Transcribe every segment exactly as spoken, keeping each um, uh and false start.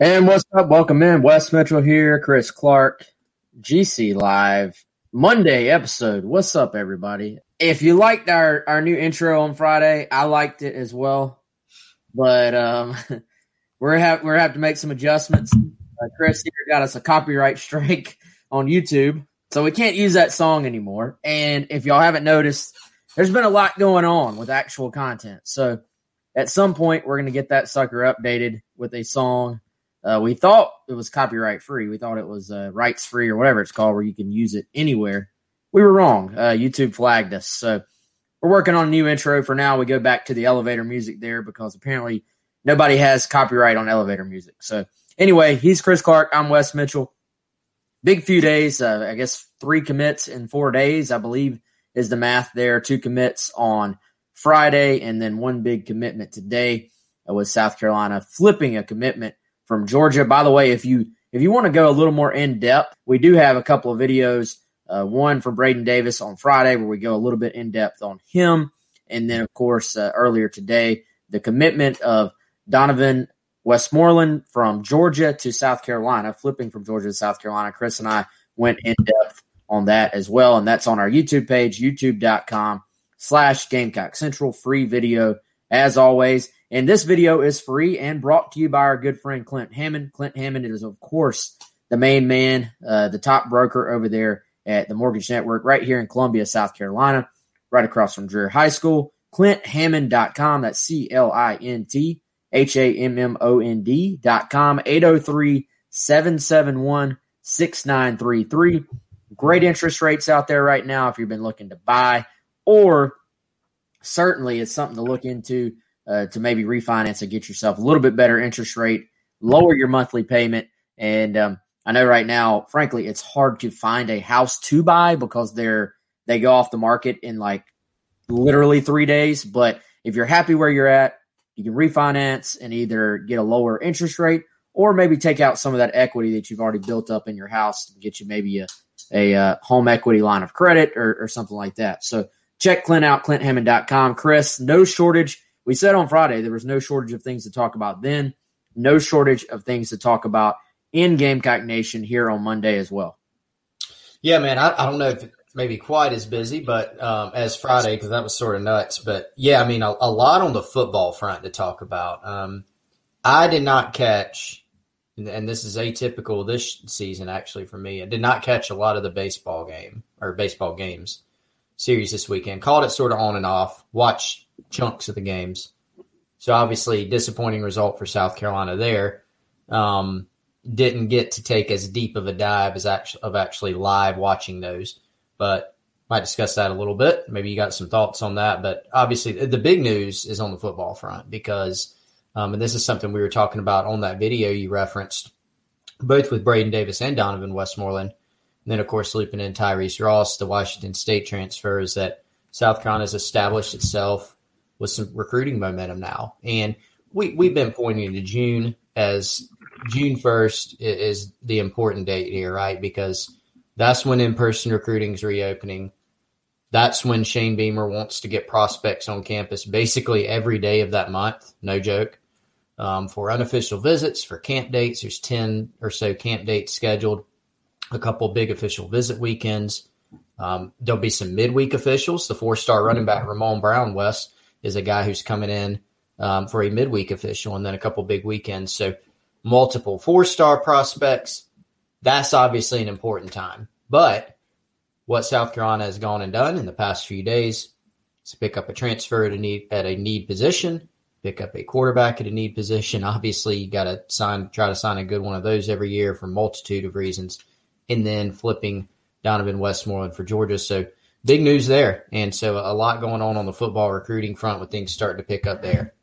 And what's up? Welcome in. Wes Mitchell here. Chris Clark, G C Live, Monday episode. What's up, everybody? If you liked our, our new intro on Friday, I liked it as well. But um, we're have we're have to make some adjustments. Uh, Chris here got us a copyright strike on YouTube, so we can't use that song anymore. And if y'all haven't noticed, there's been a lot going on with actual content. So at some point, we're gonna get that sucker updated with a song. Uh, we thought it was copyright free. We thought it was uh, rights free or whatever it's called, where you can use it anywhere. We were wrong. Uh, YouTube flagged us. So we're working on a new intro. For now, we go back to the elevator music there because apparently nobody has copyright on elevator music. So anyway, he's Chris Clark. I'm Wes Mitchell. Big few days. Uh, I guess three commits in four days, I believe, is the math there. Two commits on Friday and then one big commitment today with South Carolina flipping a commitment from Georgia. By the way, if you if you want to go a little more in-depth, we do have a couple of videos, uh, one from Braden Davis on Friday where we go a little bit in-depth on him. And then, of course, uh, earlier today, the commitment of Donovan Westmoreland from Georgia to South Carolina, flipping from Georgia to South Carolina. Chris and I went in-depth on that as well, and that's on our YouTube page, youtube.com slash Gamecock Central, free video as always. And this video is free and brought to you by our good friend Clint Hammond. Clint Hammond is, of course, the main man, uh, the top broker over there at the Mortgage Network right here in Columbia, South Carolina, right across from Dreher High School. clint hammond dot com, that's C L I N T H A M M O N D dot com, eight oh three, seven seven one, six nine three three. Great interest rates out there right now if you've been looking to buy, or certainly it's something to look into. Uh, to maybe refinance and get yourself a little bit better interest rate, lower your monthly payment. And um, I know right now, frankly, it's hard to find a house to buy because they're they go off the market in like literally three days. But if you're happy where you're at, you can refinance and either get a lower interest rate or maybe take out some of that equity that you've already built up in your house and get you maybe a, a uh, home equity line of credit or, or something like that. So check Clint out, clint hammond dot com. Chris, no shortage. We said on Friday there was no shortage of things to talk about then, no shortage of things to talk about in Gamecock Nation here on Monday as well. Yeah, man, I, I don't know if it's maybe quite as busy but um, as Friday because that was sort of nuts. But, yeah, I mean, a, a lot on the football front to talk about. Um, I did not catch, and this is atypical this season actually for me, I did not catch a lot of the baseball game or baseball games series this weekend. Called it sort of on and off, watched chunks of the games. So obviously disappointing result for South Carolina there. Um, didn't get to take as deep of a dive as actually, of actually live watching those, but might discuss that a little bit. Maybe you got some thoughts on that, but obviously the big news is on the football front because, um, and this is something we were talking about on that video you referenced, both with Braden Davis and Donovan Westmoreland. And then, of course, looping in Tyrese Ross, the Washington State transfer, is that South Carolina's established itself with some recruiting momentum now. And we, we've been pointing to June as June first is the important date here, right? Because that's when in-person recruiting is reopening. That's when Shane Beamer wants to get prospects on campus basically every day of that month, no joke, um, for unofficial visits, for camp dates. There's ten or so camp dates scheduled, a couple big official visit weekends. Um, there'll be some midweek officials. The four-star running back Ramon Brown West is a guy who's coming in um, for a midweek official, and then a couple big weekends. So multiple four-star prospects. That's obviously an important time. But what South Carolina has gone and done in the past few days is pick up a transfer at a need, at a need position, pick up a quarterback at a need position. Obviously, you got to sign, try to sign a good one of those every year for a multitude of reasons, and then flipping Donovan Westmoreland for Georgia. So big news there. And so a lot going on on the football recruiting front with things starting to pick up there.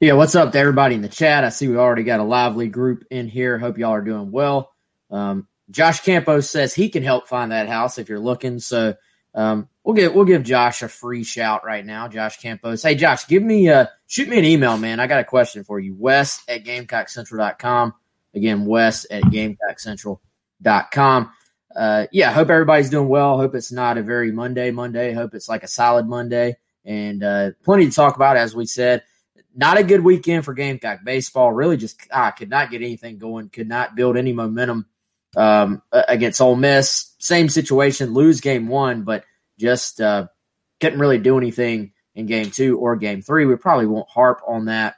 Yeah, what's up to everybody in the chat? I see we already got a lively group in here. Hope y'all are doing well. Um, Josh Campos says he can help find that house if you're looking. So um, we'll get we'll give Josh a free shout right now. Josh Campos, hey Josh, give me a, shoot me an email, man. I got a question for you. Wes at Gamecock Central dot com. Again, Wes at Gamecock Central dot com. Uh, yeah, hope everybody's doing well. Hope it's not a very Monday Monday. Hope it's like a solid Monday, and uh, plenty to talk about, as we said. Not a good weekend for Gamecock baseball. Really just ah, could not get anything going, could not build any momentum um, against Ole Miss. Same situation, lose game one, but just uh, couldn't really do anything in game two or game three. We probably won't harp on that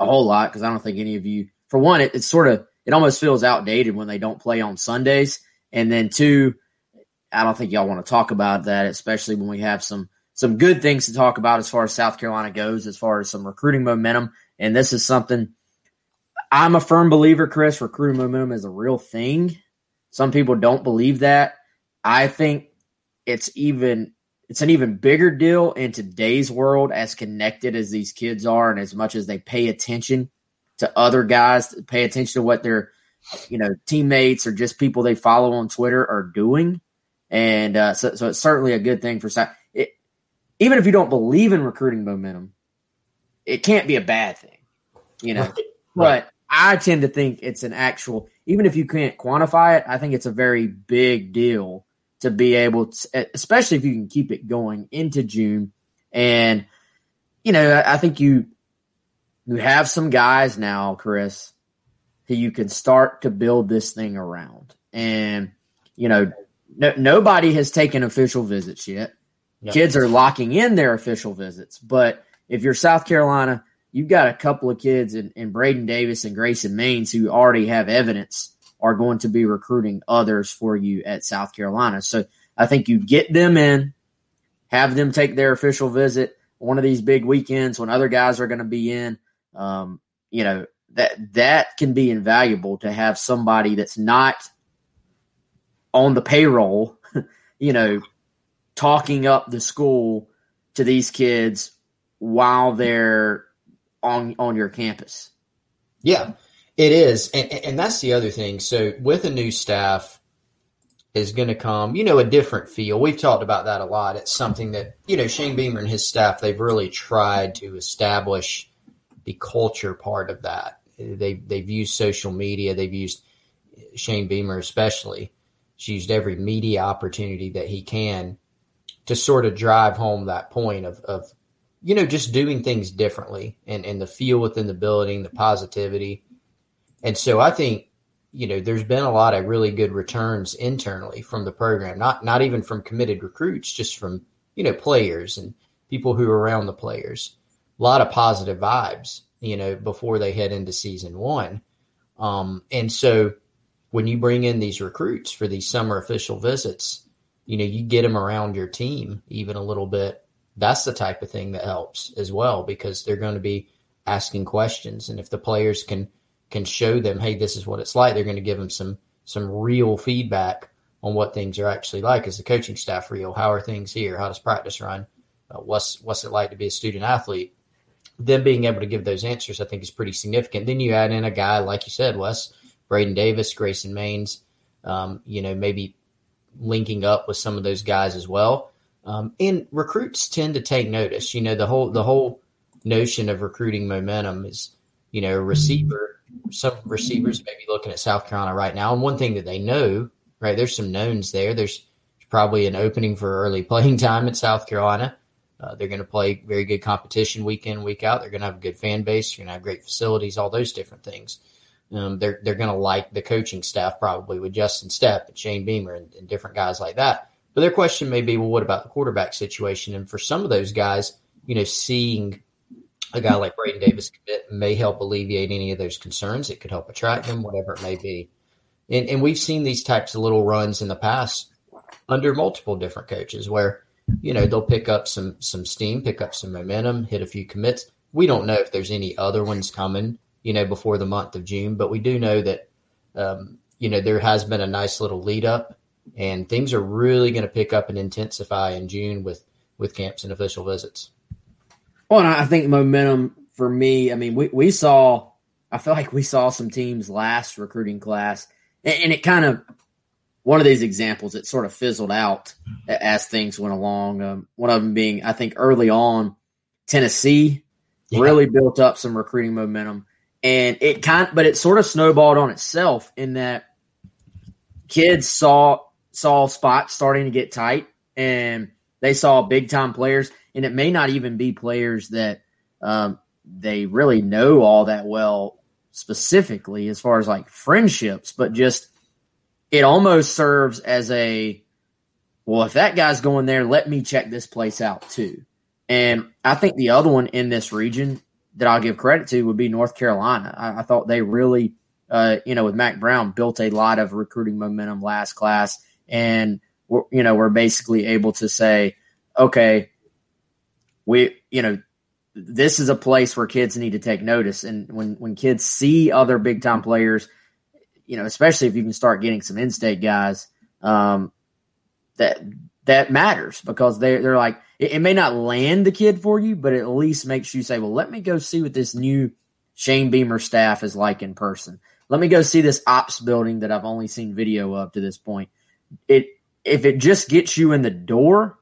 a whole lot because I don't think any of you – for one, it, it's sort of – it almost feels outdated when they don't play on Sundays. And then two, I don't think y'all want to talk about that, especially when we have some – some good things to talk about as far as South Carolina goes, as far as some recruiting momentum. And this is something I'm a firm believer, Chris. Recruiting momentum is a real thing. Some people don't believe that. I think it's even it's an even bigger deal in today's world, as connected as these kids are, and as much as they pay attention to other guys, pay attention to what their you know teammates or just people they follow on Twitter are doing. And uh, so, so it's certainly a good thing for South. Even if you don't believe in recruiting momentum, it can't be a bad thing, you know. Right. But I tend to think it's an actual – even if you can't quantify it, I think it's a very big deal to be able to – especially if you can keep it going into June. And, you know, I think you you have some guys now, Chris, who you can start to build this thing around. And, you know, no, nobody has taken official visits yet. Yep. Kids are locking in their official visits. But if you're South Carolina, you've got a couple of kids in, in Braden Davis and Grayson Maines who already have evidence are going to be recruiting others for you at South Carolina. So I think you get them in, have them take their official visit one of these big weekends when other guys are going to be in. Um, you know, that that can be invaluable to have somebody that's not on the payroll, you know, talking up the school to these kids while they're on on your campus. Yeah, it is. And, and that's the other thing. So with a new staff is going to come, you know, a different feel. We've talked about that a lot. It's something that, you know, Shane Beamer and his staff, they've really tried to establish the culture part of that. They, they've used social media. They've used Shane Beamer especially. She's used every media opportunity that he can to sort of drive home that point of, of you know, just doing things differently and, and the feel within the building, the positivity. And so I think, you know, there's been a lot of really good returns internally from the program, not not even from committed recruits, just from, you know, players and people who are around the players. A lot of positive vibes, you know, before they head into season one. Um, and so when you bring in these recruits for these summer official visits, you know, you get them around your team even a little bit. That's the type of thing that helps as well, because they're going to be asking questions. And if the players can can show them, hey, this is what it's like, they're going to give them some some real feedback on what things are actually like. Is the coaching staff real? How are things here? How does practice run? Uh, what's, what's it like to be a student athlete? Them being able to give those answers, I think, is pretty significant. Then you add in a guy, like you said, Wes, Braden Davis, Grayson Maines, um, you know, maybe – linking up with some of those guys as well. Um, and recruits tend to take notice. You know, the whole, the whole notion of recruiting momentum is, you know, receiver, some receivers may be looking at South Carolina right now. And one thing that they know, right, there's some knowns there. There's probably an opening for early playing time at South Carolina. Uh, they're going to play very good competition week in, week out. They're going to have a good fan base. You're going to have great facilities, all those different things. Um, they're they're going to like the coaching staff probably with Justin Stepp and Shane Beamer and, and different guys like that. But their question may be, well, what about the quarterback situation? And for some of those guys, you know, seeing a guy like Braden Davis commit may help alleviate any of those concerns. It could help attract him, whatever it may be. And, and we've seen these types of little runs in the past under multiple different coaches where, you know, they'll pick up some some steam, pick up some momentum, hit a few commits. We don't know if there's any other ones coming, you know, before the month of June, but we do know that, um, you know, there has been a nice little lead up, and things are really going to pick up and intensify in June with, with camps and official visits. Well, and I think momentum for me, I mean, we, we saw, I feel like we saw some teams last recruiting class, and, and it kind of, one of these examples, it sort of fizzled out as things went along. Um, one of them being, I think early on, Tennessee yeah. really built up some recruiting momentum, and it kind of, but it sort of snowballed on itself in that kids saw, saw spots starting to get tight, and they saw big time players, and it may not even be players that um, they really know all that well specifically as far as like friendships, but just, it almost serves as a, well, if that guy's going there, let me check this place out too. And I think the other one in this region that I'll give credit to would be North Carolina. I, I thought they really, uh, you know, with Mack Brown, built a lot of recruiting momentum last class. And, we're, you know, we're basically able to say, okay, we, you know, this is a place where kids need to take notice. And when, when kids see other big-time players, you know, especially if you can start getting some in-state guys, um, that that matters, because they they're like, it, it may not land the kid for you, but it at least makes you say, well, let me go see what this new Shane Beamer staff is like in person. Let me go see this ops building that I've only seen video of to this point. It if it just gets you in the door,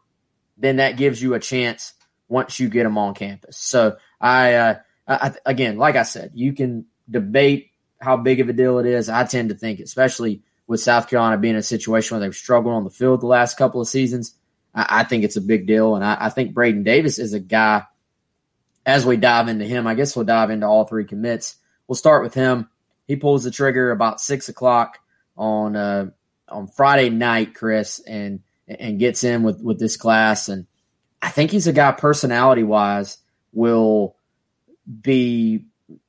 then that gives you a chance once you get them on campus. So I, uh, I again, like I said, you can debate how big of a deal it is. I tend to think, especially with South Carolina being in a situation where they've struggled on the field the last couple of seasons, I, I think it's a big deal. And I, I think Braden Davis is a guy, as we dive into him, I guess we'll dive into all three commits. We'll start with him. He pulls the trigger about six o'clock on, uh, on Friday night, Chris, and, and gets in with, with this class. And I think he's a guy personality wise will be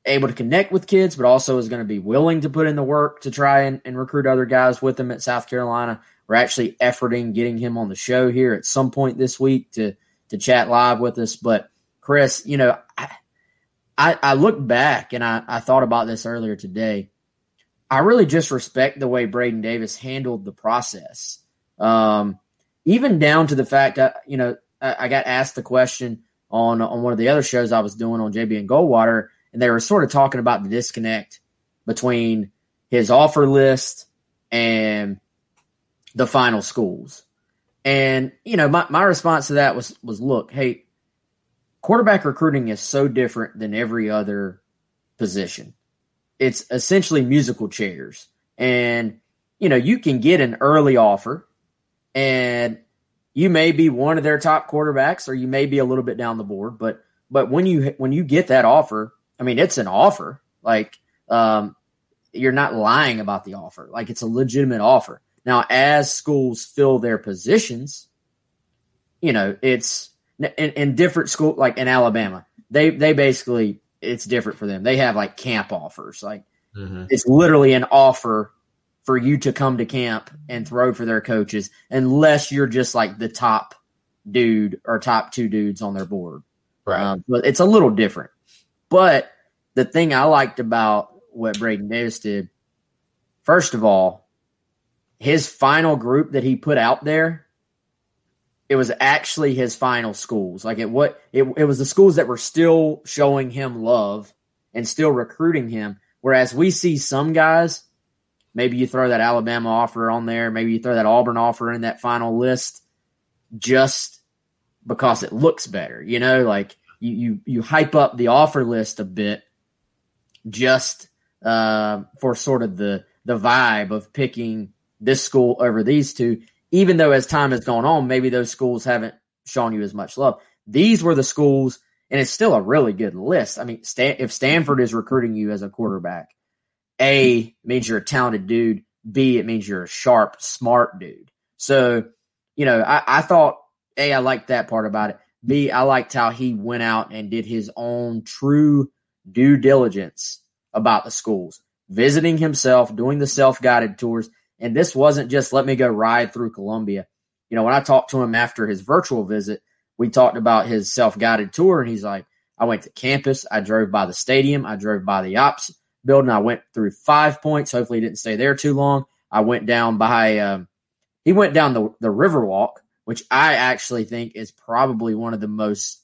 able to connect with kids, but also is going to be willing to put in the work to try and, and recruit other guys with him at South Carolina. We're actually efforting getting him on the show here at some point this week to, to chat live with us. But Chris, you know, I, I, I look back and I, I thought about this earlier today. I really just respect the way Braden Davis handled the process. Um, even down to the fact that, you know, I, I got asked the question on, on one of the other shows I was doing on J B and Goldwater, and they were sort of talking about the disconnect between his offer list and the final schools. And, you know, my, my response to that was, was, look, hey, quarterback recruiting is so different than every other position. It's essentially musical chairs. And, you know, you can get an early offer and you may be one of their top quarterbacks, or you may be a little bit down the board. But, but when you, when you get that offer, I mean, it's an offer. Like, um, you're not lying about the offer. Like, it's a legitimate offer. Now, as schools fill their positions, you know, it's in, in different school, like in Alabama, they they basically, it's different for them. They have like camp offers. Like, mm-hmm. It's literally an offer for you to come to camp and throw for their coaches, unless you're just like the top dude or top two dudes on their board. Right. Um, but it's a little different. But the thing I liked about what Braden Davis did, first of all, his final group that he put out there, it was actually his final schools. Like it, what it, it was the schools that were still showing him love and still recruiting him. Whereas we see some guys, maybe you throw that Alabama offer on there, maybe you throw that Auburn offer in that final list, just because it looks better, you know, like. You, you you hype up the offer list a bit just uh, for sort of the, the vibe of picking this school over these two, even though as time has gone on, maybe those schools haven't shown you as much love. These were the schools, and it's still a really good list. I mean, Stan- if Stanford is recruiting you as a quarterback, A, means you're a talented dude. B, it means you're a sharp, smart dude. So, you know, I, I thought, A, I liked that part about it. B, I liked how he went out and did his own true due diligence about the schools, visiting himself, doing the self-guided tours. And this wasn't just let me go ride through Columbia. You know, when I talked to him after his virtual visit, we talked about his self-guided tour, and he's like, I went to campus, I drove by the stadium, I drove by the ops building, I went through Five Points. Hopefully he didn't stay there too long. I went down by um, – he went down the, the Riverwalk, which I actually think is probably one of the most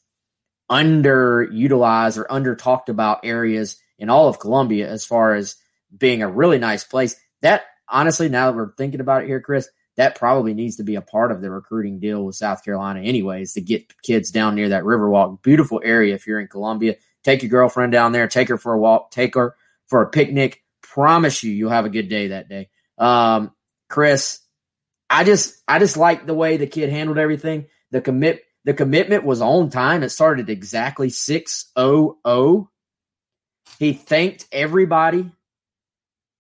underutilized or under-talked about areas in all of Columbia as far as being a really nice place. That, honestly, now that we're thinking about it here, Chris, that probably needs to be a part of the recruiting deal with South Carolina anyways, to get kids down near that Riverwalk. Beautiful area if you're in Columbia. Take your girlfriend down there. Take her for a walk. Take her for a picnic. Promise you you'll have a good day that day. Um, Chris, I just I just like the way the kid handled everything. The commit the commitment was on time. It started exactly six oh oh. He thanked everybody,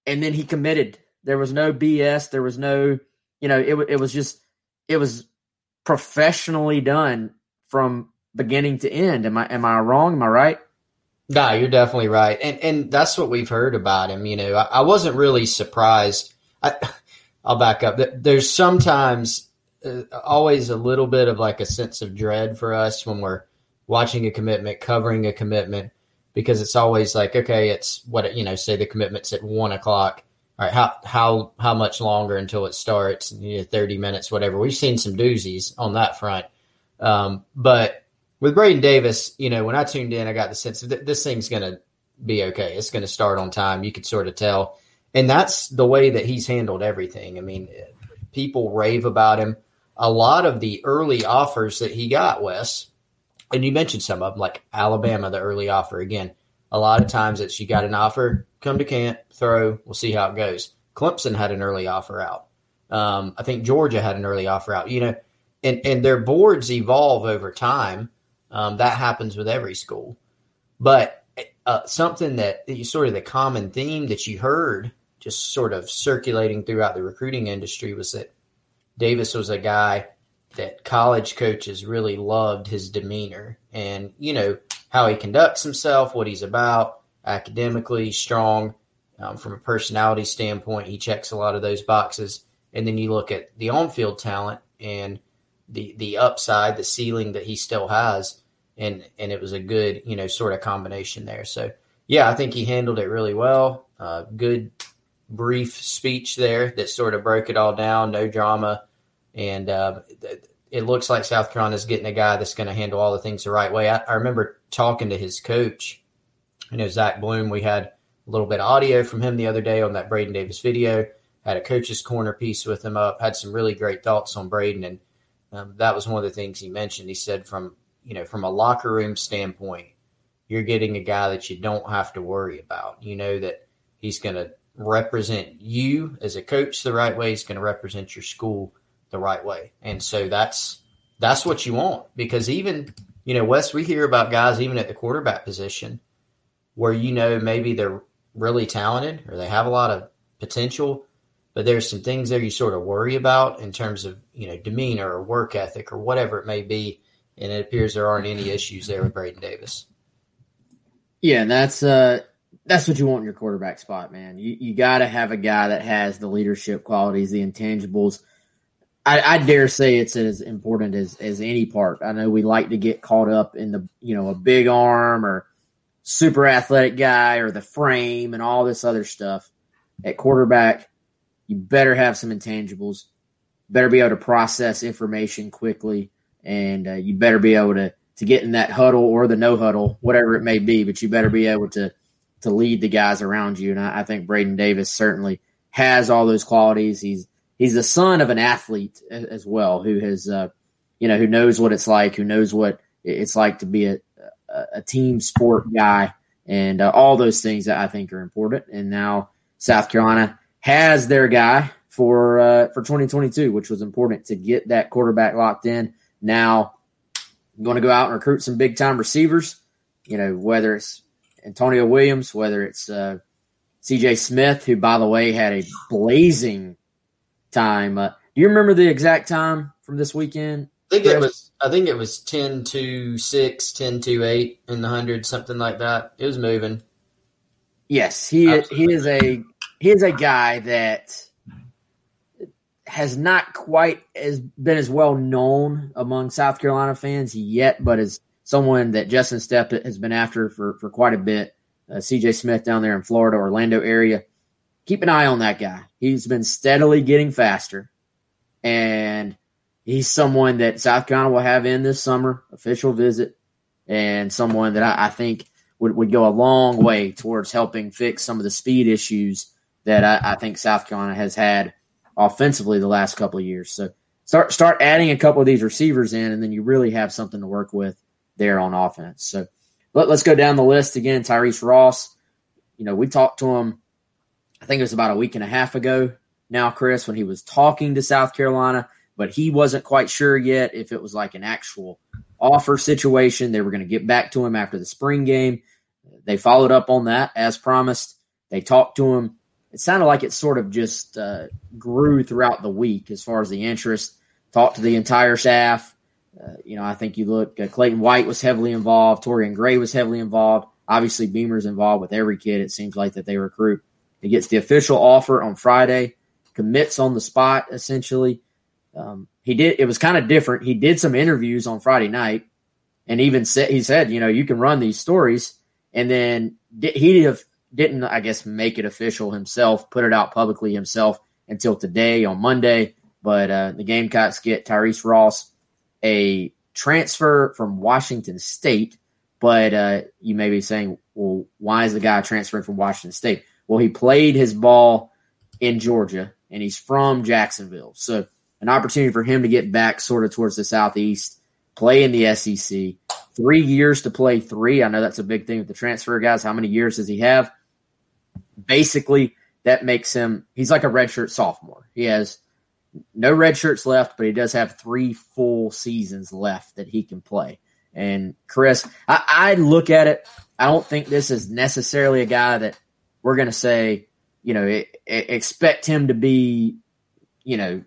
and then he committed. There was no B S. There was no – You know, it it was just it was professionally done from beginning to end. Am I am I wrong? Am I right? No, you're definitely right, and and that's what we've heard about him. You know, I, I wasn't really surprised. I, I'll back up. There's sometimes uh, always a little bit of like a sense of dread for us when we're watching a commitment, covering a commitment, because it's always like, okay, it's what you know. Say the commitment's at one o'clock. All right, how how how much longer until it starts? You know, thirty minutes, whatever. We've seen some doozies on that front, um, but with Braden Davis, you know, when I tuned in, I got the sense that this thing's going to be okay. It's going to start on time. You could sort of tell, and that's the way that he's handled everything. I mean, people rave about him. A lot of the early offers that he got, Wes, and you mentioned some of them, like Alabama, the early offer again. A lot of times it's you got an offer, come to camp, throw, we'll see how it goes. Clemson had an early offer out. Um, I think Georgia had an early offer out, you know, and, and their boards evolve over time. Um, that happens with every school. But uh, something that you sort of the common theme that you heard just sort of circulating throughout the recruiting industry was that Davis was a guy that college coaches really loved his demeanor and, you know, how he conducts himself, what he's about, academically strong. Um, from a personality standpoint, he checks a lot of those boxes. And then you look at the on-field talent and the the upside, the ceiling that he still has, and and it was a good, you know, sort of combination there. So, yeah, I think he handled it really well. Uh, good brief speech there that sort of broke it all down, no drama. And uh, it looks like South Carolina is getting a guy that's going to handle all the things the right way. I, I remember talking to his coach, you know, Zach Bloom. We had a little bit of audio from him the other day on that Braden Davis video, had a coach's corner piece with him up, had some really great thoughts on Braden. And um, that was one of the things he mentioned. He said from, you know, from a locker room standpoint, you're getting a guy that you don't have to worry about. You know that he's going to represent you as a coach the right way. He's going to represent your school the right way. And so that's, that's what you want, because even, you know, Wes, we hear about guys even at the quarterback position where, you know, maybe they're really talented or they have a lot of potential, but there's some things there you sort of worry about in terms of, you know, demeanor or work ethic or whatever it may be. And it appears there aren't any issues there with Braden Davis. Yeah. And that's, uh, that's what you want in your quarterback spot, man. You, you got to have a guy that has the leadership qualities, the intangibles. I, I dare say it's as important as, as any part. I know we like to get caught up in the, you know, a big arm or super athletic guy or the frame and all this other stuff. At quarterback, you better have some intangibles, better be able to process information quickly, and uh, you better be able to, to get in that huddle or the no huddle, whatever it may be, but you better be able to, to lead the guys around you. And I, I think Braden Davis certainly has all those qualities. He's, He's the son of an athlete as well, who has, uh, you know, who knows what it's like, who knows what it's like to be a, a, a team sport guy, and uh, all those things that I think are important. And now South Carolina has their guy for uh, for twenty twenty-two, which was important to get that quarterback locked in. Now I'm going to go out and recruit some big time receivers. You know, whether it's Antonio Williams, whether it's uh, C J Smith, who by the way had a blazing. Time. Uh, do you remember the exact time from this weekend? I think it was I think it was ten to six, ten to eight in the hundred, something like that. It was moving. Yes, he Absolutely. he is a he is a guy that has not quite as been as well known among South Carolina fans yet, but is someone that Justin Stepp has been after for, for quite a bit. Uh, C J Smith down there in Florida, Orlando area. Keep an eye on that guy. He's been steadily getting faster, and he's someone that South Carolina will have in this summer, official visit, and someone that I, I think would, would go a long way towards helping fix some of the speed issues that I, I think South Carolina has had offensively the last couple of years. So start start adding a couple of these receivers in, and then you really have something to work with there on offense. So let, let's go down the list again. Tyrese Ross, you know, we talked to him, I think it was about a week and a half ago now, Chris, when he was talking to South Carolina, but he wasn't quite sure yet if it was like an actual offer situation. They were going to get back to him after the spring game. They followed up on that as promised. They talked to him. It sounded like it sort of just uh, grew throughout the week as far as the interest. Talked to the entire staff. Uh, you know, I think you look, uh, Clayton White was heavily involved. Torian Gray was heavily involved. Obviously, Beamer's involved with every kid, it seems like, that they recruit. He gets the official offer on Friday, commits on the spot, essentially. Um, he did. It was kind of different. He did some interviews on Friday night, and even said, he said, you know, you can run these stories. And then di- he did, didn't, I guess, make it official himself, put it out publicly himself until today on Monday. But uh, the Gamecocks get Tyrese Ross, a transfer from Washington State. But uh, you may be saying, well, why is the guy transferring from Washington State? Well, he played his ball in Georgia, and he's from Jacksonville. So an opportunity for him to get back sort of towards the Southeast, play in the S E C. Three years to play three. I know that's a big thing with the transfer guys. How many years does he have? Basically, that makes him – he's like a redshirt sophomore. He has no redshirts left, but he does have three full seasons left that he can play. And, Chris, I, I look at it. I don't think this is necessarily a guy that we're going to say, you know, it, it, expect him to be, you know,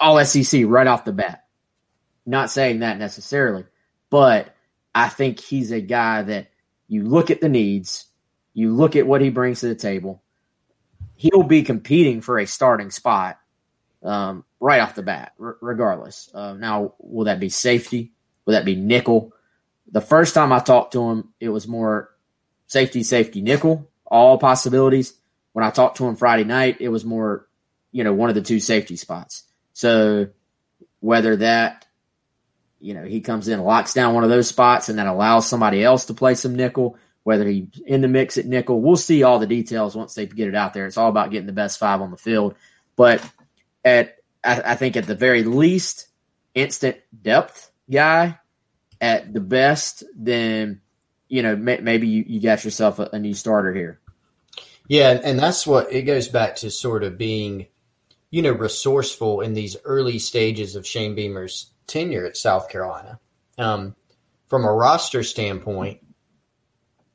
all S E C right off the bat. Not saying that necessarily, but I think he's a guy that you look at the needs, you look at what he brings to the table. He'll be competing for a starting spot um, right off the bat, r- regardless. Uh, now, will that be safety? Will that be nickel? The first time I talked to him, it was more safety, safety, nickel, all possibilities. When I talked to him Friday night, it was more, you know, one of the two safety spots. So whether that, you know, he comes in, locks down one of those spots, and then allows somebody else to play some nickel, whether he's in the mix at nickel, we'll see all the details once they get it out there. It's all about getting the best five on the field. But at I, I think at the very least, instant depth guy. At the best, then, you know, may, maybe you, you got yourself a, a new starter here. Yeah, and that's what – it goes back to sort of being – you know, resourceful in these early stages of Shane Beamer's tenure at South Carolina. Um, from a roster standpoint,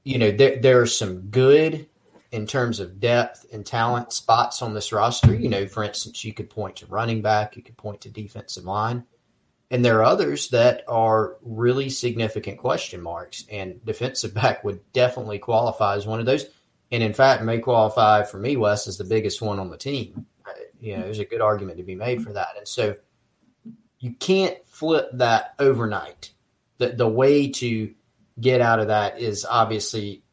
you know, there, there are some good, in terms of depth and talent, spots on this roster. You know, for instance, you could point to running back, you could point to defensive line, and there are others that are really significant question marks, and defensive back would definitely qualify as one of those. And in fact, may qualify for me, Wes, as the biggest one on the team. You know, there's a good argument to be made for that. And so you can't flip that overnight. The, the way to get out of that is obviously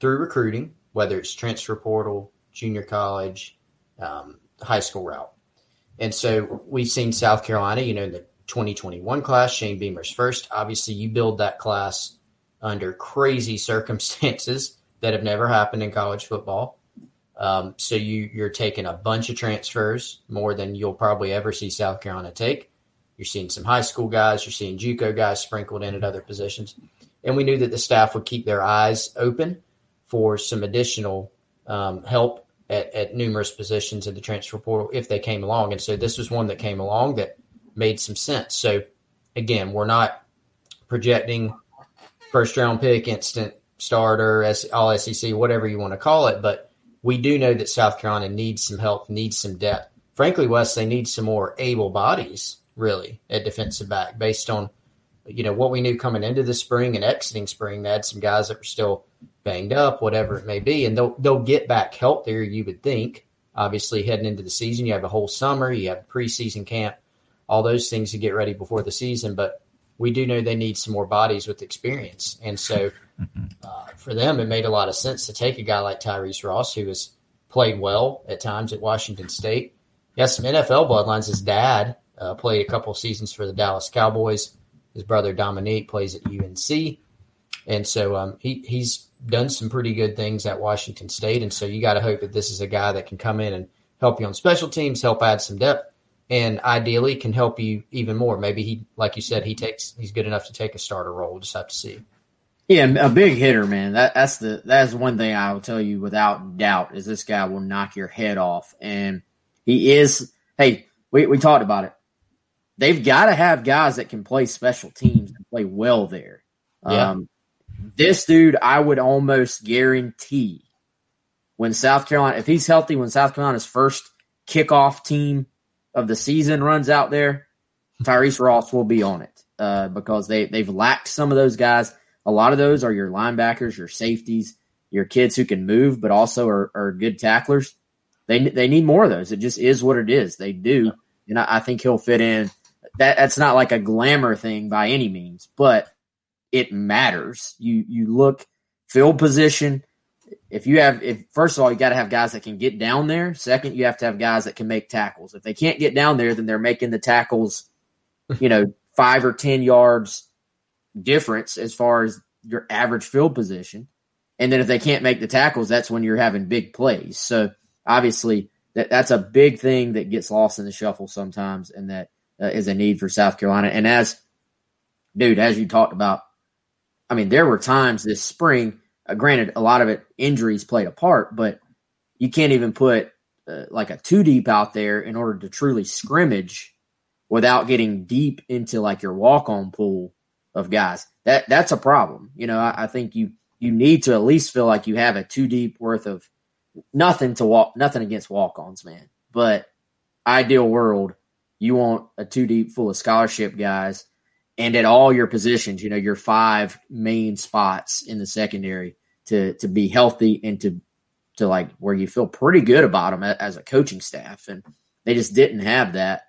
through recruiting, whether it's transfer portal, junior college, um, high school route. And so we've seen South Carolina, you know, in the twenty twenty-one class, Shane Beamer's first. Obviously, you build that class under crazy circumstances that have never happened in college football. Um, so you, you're taking a bunch of transfers, more than you'll probably ever see South Carolina take. You're seeing some high school guys. You're seeing JUCO guys sprinkled in at other positions. And we knew that the staff would keep their eyes open for some additional um, help at, at numerous positions in the transfer portal if they came along. And so this was one that came along that made some sense. So, again, we're not projecting first-round pick, instant starter, all S E C, whatever you want to call it, but we do know that South Carolina needs some help, needs some depth. Frankly, Wes, they need some more able bodies really, at defensive back based on, you know, what we knew coming into the spring and exiting spring. They had some guys that were still banged up, whatever it may be, and they'll they'll get back healthier, you would think. Obviously, heading into the season, you have a whole summer, you have preseason camp, all those things to get ready before the season. But we do know they need some more bodies with experience. And so uh, for them, it made a lot of sense to take a guy like Tyrese Ross, who has played well at times at Washington State. He has some N F L bloodlines. His dad uh, played a couple seasons for the Dallas Cowboys. His brother Dominique plays at U N C. And so um, he he's done some pretty good things at Washington State. And so you got to hope that this is a guy that can come in and help you on special teams, help add some depth, and ideally can help you even more. Maybe he, like you said, he takes, he's good enough to take a starter role. We'll just have to see. Yeah. A big hitter, man. That, that's the, that's one thing I will tell you without doubt is this guy will knock your head off. And he is, Hey, we, we talked about it. They've got to have guys that can play special teams and play well there. Yeah. Um, This dude, I would almost guarantee when South Carolina, if he's healthy, when South Carolina's first kickoff team of the season runs out there, Tyrese Ross will be on it uh, because they, they've lacked some of those guys. A lot of those are your linebackers, your safeties, your kids who can move but also are, are good tacklers. They they need more of those. It just is what it is. They do, and I, I think he'll fit in. That That's not like a glamour thing by any means, but it matters. You you look field position. If you have, if first of all, you got to have guys that can get down there. Second, you have to have guys that can make tackles. If they can't get down there, then they're making the tackles, you know, five or ten yards difference as far as your average field position. And then if they can't make the tackles, that's when you're having big plays. So obviously, that that's a big thing that gets lost in the shuffle sometimes, and that uh, is a need for South Carolina. And as dude, as you talked about. I mean, there were times this spring, uh, granted, a lot of it injuries played a part, but you can't even put uh, like a two deep out there in order to truly scrimmage without getting deep into like your walk-on pool of guys. That That's a problem. You know, I, I think you you need to at least feel like you have a two deep worth of nothing to walk, nothing against walk-ons, man. But ideal world, you want a two deep full of scholarship guys. And at all your positions, you know, your five main spots in the secondary to to be healthy and to to like where you feel pretty good about them as a coaching staff. And they just didn't have that,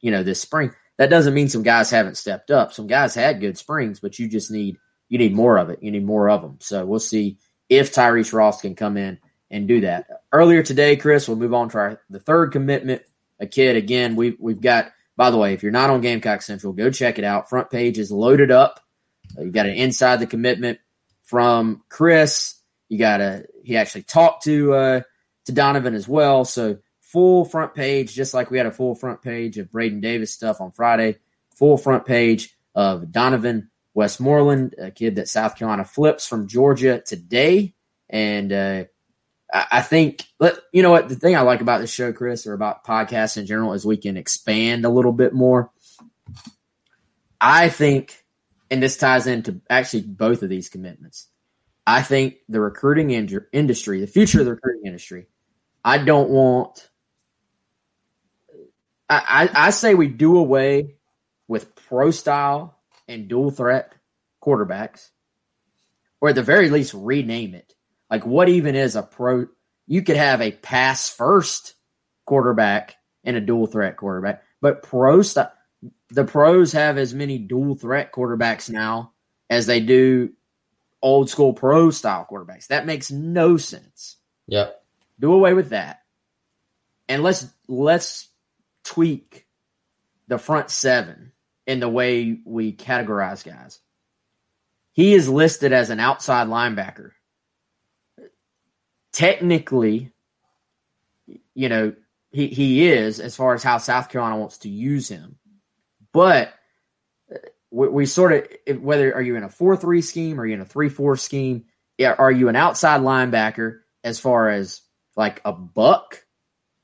you know, this spring. That doesn't mean some guys haven't stepped up. Some guys had good springs, but you just need you need more of it. You need more of them. So we'll see if Tyrese Ross can come in and do that. Earlier today, Chris, we'll move on to our, the third commitment, a kid. Again, we, we've got – by the way, if you're not on Gamecock Central, go check it out. Front page is loaded up. Uh, you got an inside the commitment from Chris. You got a he actually talked to uh, to Donovan as well. So full front page, just like we had a full front page of Braden Davis stuff on Friday. Full front page of Donovan Westmoreland, a kid that South Carolina flips from Georgia today. And uh, I, I think. But you know what? The thing I like about this show, Chris, or about podcasts in general is we can expand a little bit more. I think, and this ties into actually both of these commitments, I think the recruiting in- industry, the future of the recruiting industry, I don't want I, – I, I say we do away with pro-style and dual-threat quarterbacks, or at the very least rename it. Like what even is a pro – you could have a pass-first quarterback and a dual-threat quarterback, but pro st- the pros have as many dual-threat quarterbacks now as they do old-school pro-style quarterbacks. That makes no sense. Yeah, do away with that, and let's let's tweak the front seven in the way we categorize guys. He is listed as an outside linebacker. Technically, you know, he, he is as far as how South Carolina wants to use him. But we, we sort of – whether are you in a four three scheme or you in a three four scheme, are you an outside linebacker as far as like a buck,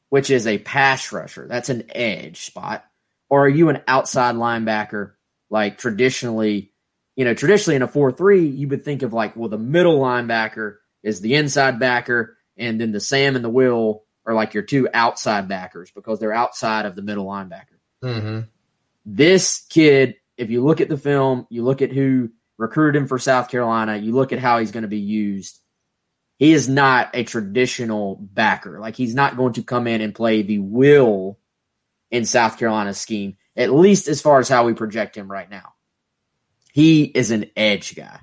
which is a pass rusher? That's an edge spot. Or are you an outside linebacker like traditionally – you know, traditionally in a four three, you would think of like, well, the middle linebacker – is the inside backer, and then the Sam and the Will are like your two outside backers because they're outside of the middle linebacker. Mm-hmm. This kid, if you look at the film, you look at who recruited him for South Carolina, you look at how he's going to be used, he is not a traditional backer. Like, he's not going to come in and play the will in South Carolina's scheme, at least as far as how we project him right now. He is an edge guy.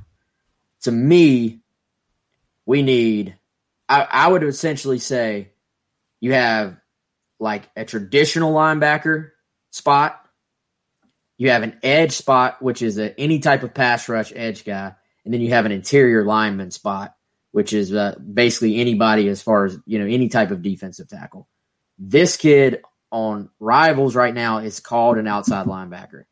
To me, we need – I would essentially say you have, like, a traditional linebacker spot. You have an edge spot, which is a, any type of pass rush edge guy, and then you have an interior lineman spot, which is uh, basically anybody as far as, you know, any type of defensive tackle. This kid on Rivals right now is called an outside linebacker,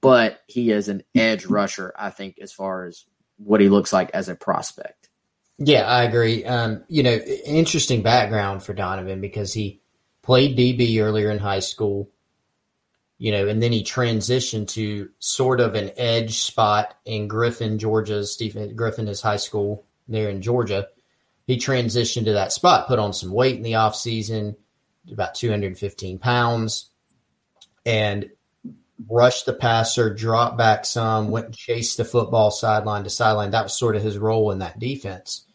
but he is an edge rusher, I think, as far as what he looks like as a prospect. Yeah, I agree. Um, you know, interesting background for Donovan because he played D B earlier in high school, you know, and then he transitioned to sort of an edge spot in Griffin, Georgia. Stephen Griffin is high school there in Georgia. He transitioned to that spot, put on some weight in the offseason, about two hundred fifteen pounds, and rushed the passer, dropped back some, went and chased the football sideline to sideline. That was sort of his role in that defense.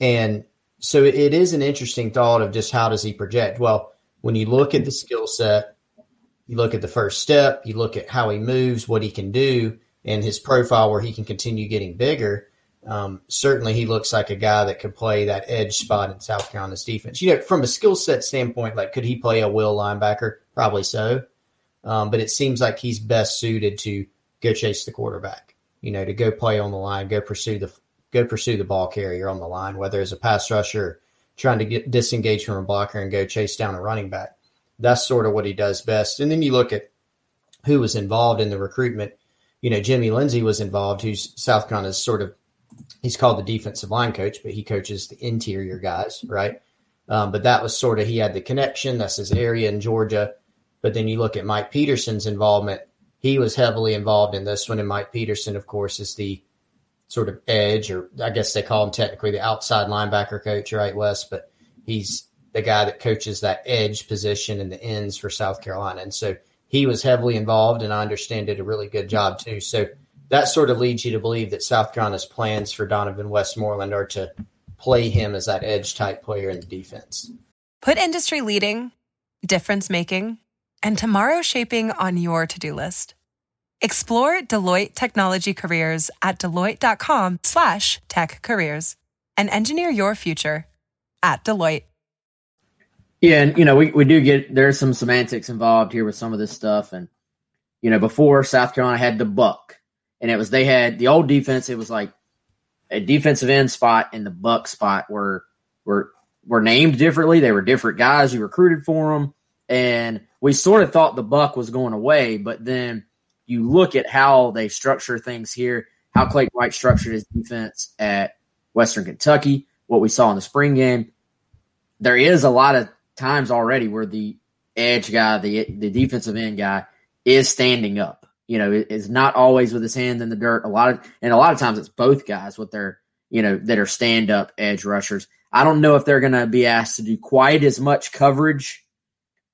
And so it, it is an interesting thought of just how does he project? Well, when you look at the skill set, you look at the first step, you look at how he moves, what he can do, and his profile where he can continue getting bigger. Um, certainly he looks like a guy that could play that edge spot in South Carolina's defense. You know, from a skill set standpoint, like could he play a will linebacker? Probably so. Um, but it seems like he's best suited to go chase the quarterback, you know, to go play on the line, go pursue the go pursue the ball carrier on the line, whether it's a pass rusher trying to get disengage from a blocker and go chase down a running back. That's sort of what he does best. And then you look at who was involved in the recruitment. You know, Jimmy Lindsay was involved, who's South Carolina's sort of, he's called the defensive line coach, but he coaches the interior guys, right? Um, but that was sort of, he had the connection. That's his area in Georgia. But then you look at Mike Peterson's involvement. He was heavily involved in this one. And Mike Peterson, of course, is the sort of edge, or I guess they call him technically the outside linebacker coach, right, Wes? But he's the guy that coaches that edge position in the ends for South Carolina. And so he was heavily involved, and I understand did a really good job too. So that sort of leads you to believe that South Carolina's plans for Donovan Westmoreland are to play him as that edge type player in the defense. Put industry leading, difference making, and tomorrow shaping on your to-do list. Explore Deloitte Technology Careers at Deloitte.com slash tech careers and engineer your future at Deloitte. Yeah, and, you know, we, we do get – there's some semantics involved here with some of this stuff. And, you know, before South Carolina had the buck, and it was – they had the old defense. It was like a defensive end spot and the buck spot were were were named differently. They were different guys. You recruited for them. And we sort of thought the buck was going away, but then you look at how they structure things here, how Clayton White structured his defense at Western Kentucky, what we saw in the spring game. There is a lot of – times already where the edge guy, the the defensive end guy, is standing up. You know, it's not always with his hands in the dirt. A lot of and a lot of times it's both guys with their, you know, that are stand up edge rushers. I don't know if they're going to be asked to do quite as much coverage.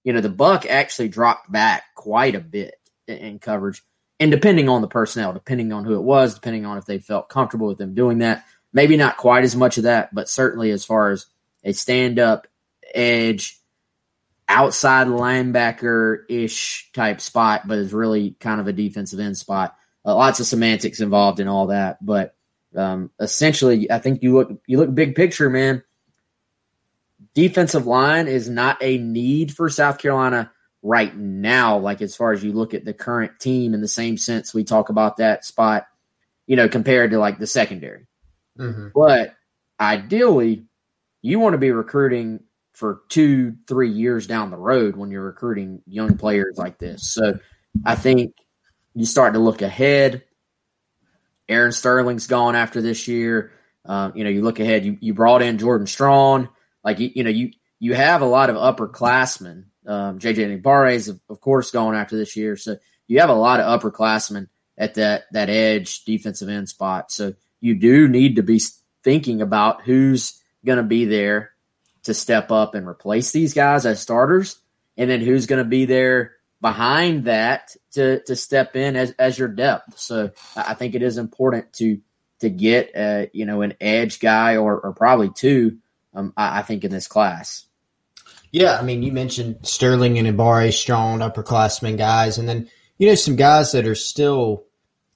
You know, the buck actually dropped back quite a bit in coverage, and depending on the personnel, depending on who it was, depending on if they felt comfortable with them doing that, maybe not quite as much of that, but certainly as far as a stand up edge outside linebacker-ish type spot, but is really kind of a defensive end spot. Uh, lots of semantics involved in all that, but um, essentially I think you look you look big picture, man. Defensive line is not a need for South Carolina right now, like as far as you look at the current team in the same sense we talk about that spot, you know, compared to like the secondary. Mm-hmm. But ideally you want to be recruiting – for two, three years down the road when you're recruiting young players like this. So I think you start to look ahead. Aaron Sterling's gone after this year. Um, you know, you look ahead, you, you brought in Jordan Strong. Like, you, you know, you you have a lot of upperclassmen. Um, J J Nkparae is, of, of course, going after this year. So you have a lot of upperclassmen at that, that edge defensive end spot. So you do need to be thinking about who's going to be there to step up and replace these guys as starters, and then who's going to be there behind that to to step in as as your depth. So I think it is important to to get uh, you know an edge guy or or probably two. Um, I, I think in this class. Yeah, I mean, you mentioned Sterling and Nkparae, strong upperclassmen guys, and then you know some guys that are still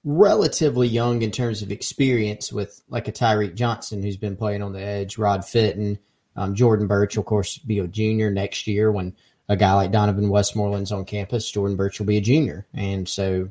relatively young in terms of experience with like a Tyreek Johnson who's been playing on the edge, Rod Fitton, um, Jordan Birch, of course, be a junior next year when a guy like Donovan Westmoreland's on campus. Jordan Birch will be a junior, and so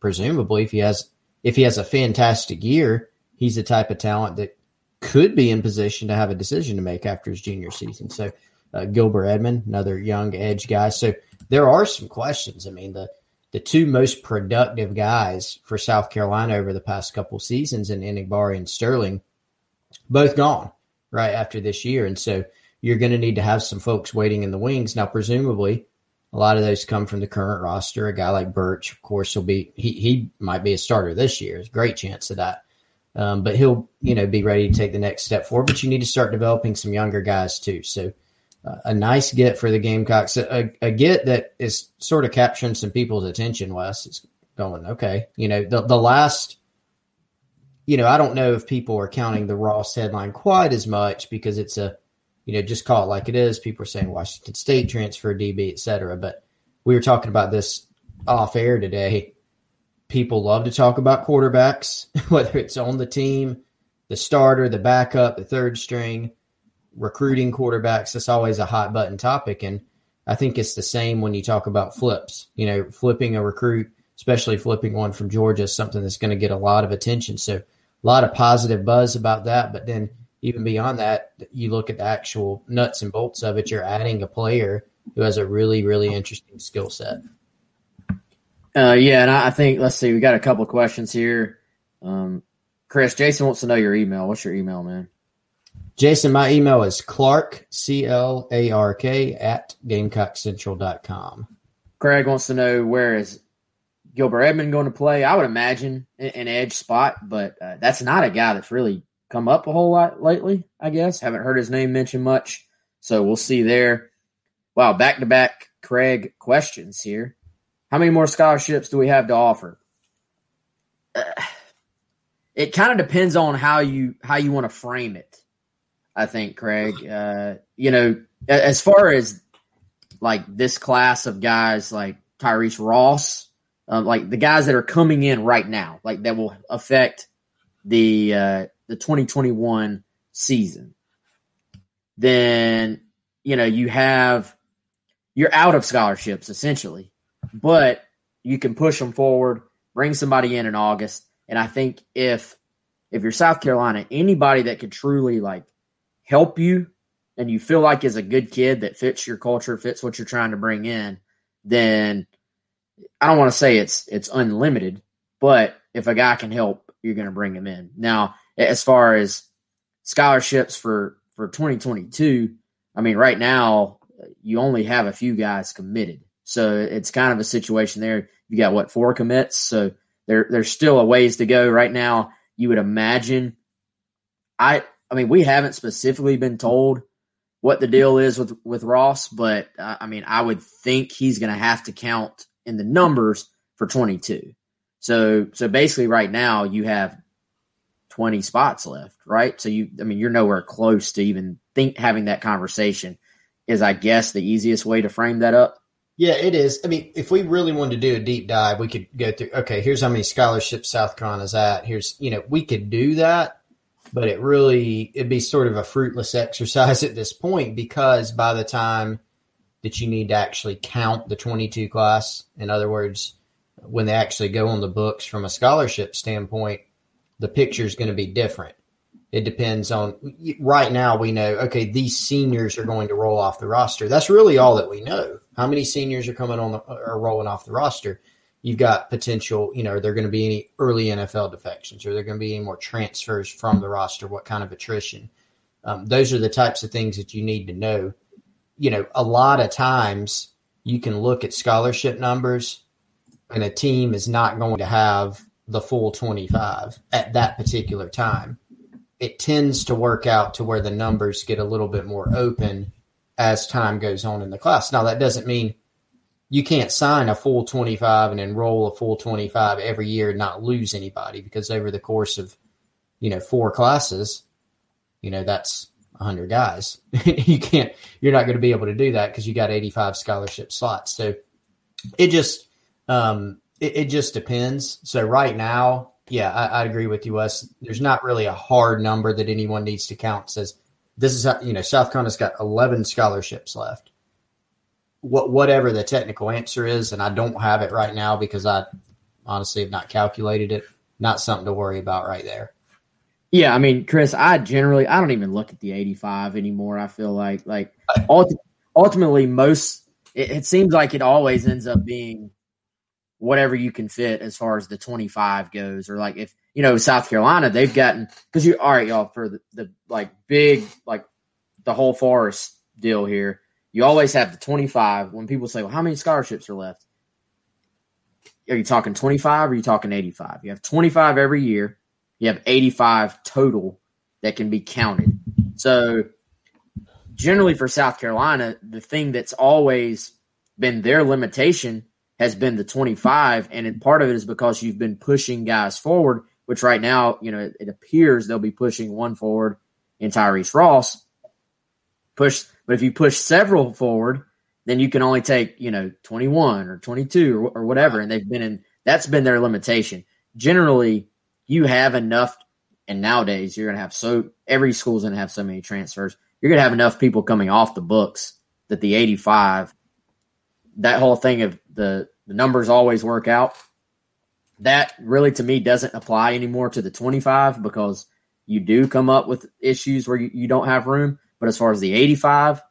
presumably, if he has if he has a fantastic year, he's the type of talent that could be in position to have a decision to make after his junior season. So. Uh, Gilbert Edmond, another young edge guy. So there are some questions. I mean, the the two most productive guys for South Carolina over the past couple seasons in Nkparae and Sterling, both gone right after this year. And so you're going to need to have some folks waiting in the wings. Now, presumably, a lot of those come from the current roster. A guy like Birch, of course, will be he, – he might be a starter this year. There's a great chance of that. Um, but he'll, you know, be ready to take the next step forward. But you need to start developing some younger guys too. So – a nice get for the Gamecocks, a, a get that is sort of capturing some people's attention, Wes. It's going, okay, you know, the, the last, you know, I don't know if people are counting the Ross headline quite as much because it's a, you know, just call it like it is. People are saying Washington State transfer D B, et cetera. But we were talking about this off air today. People love to talk about quarterbacks, whether it's on the team, the starter, the backup, the third string. Recruiting quarterbacks, that's always a hot button topic. And I think it's the same when you talk about flips, you know, flipping a recruit, especially flipping one from Georgia, is something that's going to get a lot of attention. So a lot of positive buzz about that. But then even beyond that, you look at the actual nuts and bolts of it, you're adding a player who has a really, really interesting skill set. Uh, yeah. And I think, let's see, we got a couple of questions here. Um, Chris, Jason wants to know your email. What's your email, man? Jason, my email is Clark, C L A R K, at Gamecock Central dot com. Craig wants to know, where is Gilbert Edmond going to play? I would imagine an edge spot, but uh, that's not a guy that's really come up a whole lot lately, I guess. Haven't heard his name mentioned much, so we'll see there. Wow, back-to-back Craig questions here. How many more scholarships do we have to offer? Uh, it kind of depends on how you how you want to frame it. I think, Craig, uh, you know, as far as like this class of guys like Tyrese Ross, uh, like the guys that are coming in right now, like that will affect the uh, the twenty twenty-one season, then, you know, you have you're out of scholarships essentially, but you can push them forward, bring somebody in in August. And I think if if you're South Carolina, anybody that could truly like help you and you feel like is a good kid that fits your culture, fits what you're trying to bring in, then I don't want to say it's it's unlimited, but if a guy can help, you're going to bring him in. Now, as far as scholarships for, for twenty twenty-two, I mean, right now you only have a few guys committed. So it's kind of a situation there. You got, what, four commits? So there there's still a ways to go. Right now, you would imagine – I. I mean, we haven't specifically been told what the deal is with, with Ross, but, uh, I mean, I would think he's going to have to count in the numbers for twenty-two. So so basically right now you have twenty spots left, right? So, you, I mean, you're nowhere close to even think having that conversation is, I guess, the easiest way to frame that up. Yeah, it is. I mean, if we really wanted to do a deep dive, we could go through, okay, here's how many scholarships South Carolina's at. Here's, you know, we could do that. But it really, it'd be sort of a fruitless exercise at this point because by the time that you need to actually count the twenty-two class, in other words, when they actually go on the books from a scholarship standpoint, the picture is going to be different. It depends on, right now we know, okay, these seniors are going to roll off the roster. That's really all that we know. How many seniors are coming on the, are rolling off the roster? You've got potential, you know, are there going to be any early N F L defections? Are there going to be any more transfers from the roster? What kind of attrition? Um, those are the types of things that you need to know. You know, a lot of times you can look at scholarship numbers and a team is not going to have the full twenty-five at that particular time. It tends to work out to where the numbers get a little bit more open as time goes on in the class. Now, that doesn't mean you can't sign a full twenty-five and enroll a full twenty-five every year and not lose anybody, because over the course of, you know, four classes, you know, that's one hundred guys. You can't, you're not going to be able to do that because you got eighty-five scholarship slots. So it just, um, it, it just depends. So right now, yeah, I, I agree with you, Wes. There's not really a hard number that anyone needs to count. It says this is how, you know, South Carolina's got eleven scholarships left. What, whatever the technical answer is, and I don't have it right now because I honestly have not calculated it. Not something to worry about right there. Yeah, I mean, Chris, I generally I don't even look at the eighty-five anymore. I feel like like ulti- ultimately most it, it seems like it always ends up being whatever you can fit as far as the twenty-five goes, or like if you know South Carolina, they've gotten because you all right, y'all for the, the like big like the whole Forest deal here. You always have the twenty-five when people say, "Well, how many scholarships are left?" Are you talking twenty-five or are you talking eighty-five? You have twenty-five every year. You have eighty-five total that can be counted. So generally for South Carolina, the thing that's always been their limitation has been the twenty-five, and part of it is because you've been pushing guys forward, which right now, you know, it, it appears they'll be pushing one forward in Tyrese Ross. Push, but if you push several forward, then you can only take, you know, twenty-one or twenty-two or, or whatever, and they've been in – that's been their limitation. Generally – you have enough, and nowadays you're going to have so – every school's going to have so many transfers. You're going to have enough people coming off the books that the eighty-five, that whole thing of the, the numbers always work out, that really to me doesn't apply anymore to the twenty-five because you do come up with issues where you, you don't have room. But as far as the eighty-five,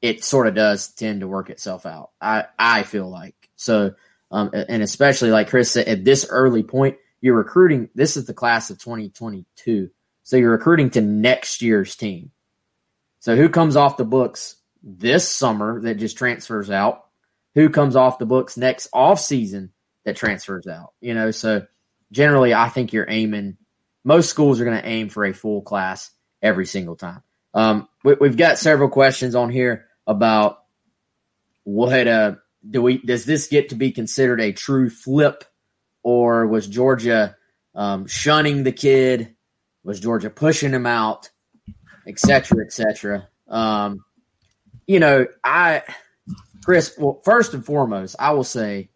it sort of does tend to work itself out, I, I feel like. So, um, and especially like Chris said, at this early point, you're recruiting – this is the class of twenty twenty-two. So you're recruiting to next year's team. So who comes off the books this summer that just transfers out? Who comes off the books next offseason that transfers out? You know, so generally I think you're aiming – most schools are going to aim for a full class every single time. Um, we, we've got several questions on here about what uh, do we – does this get to be considered a true flip? Or was Georgia um, shunning the kid? Was Georgia pushing him out, et cetera, et cetera? Um, you know, I – Chris, well, first and foremost, I will say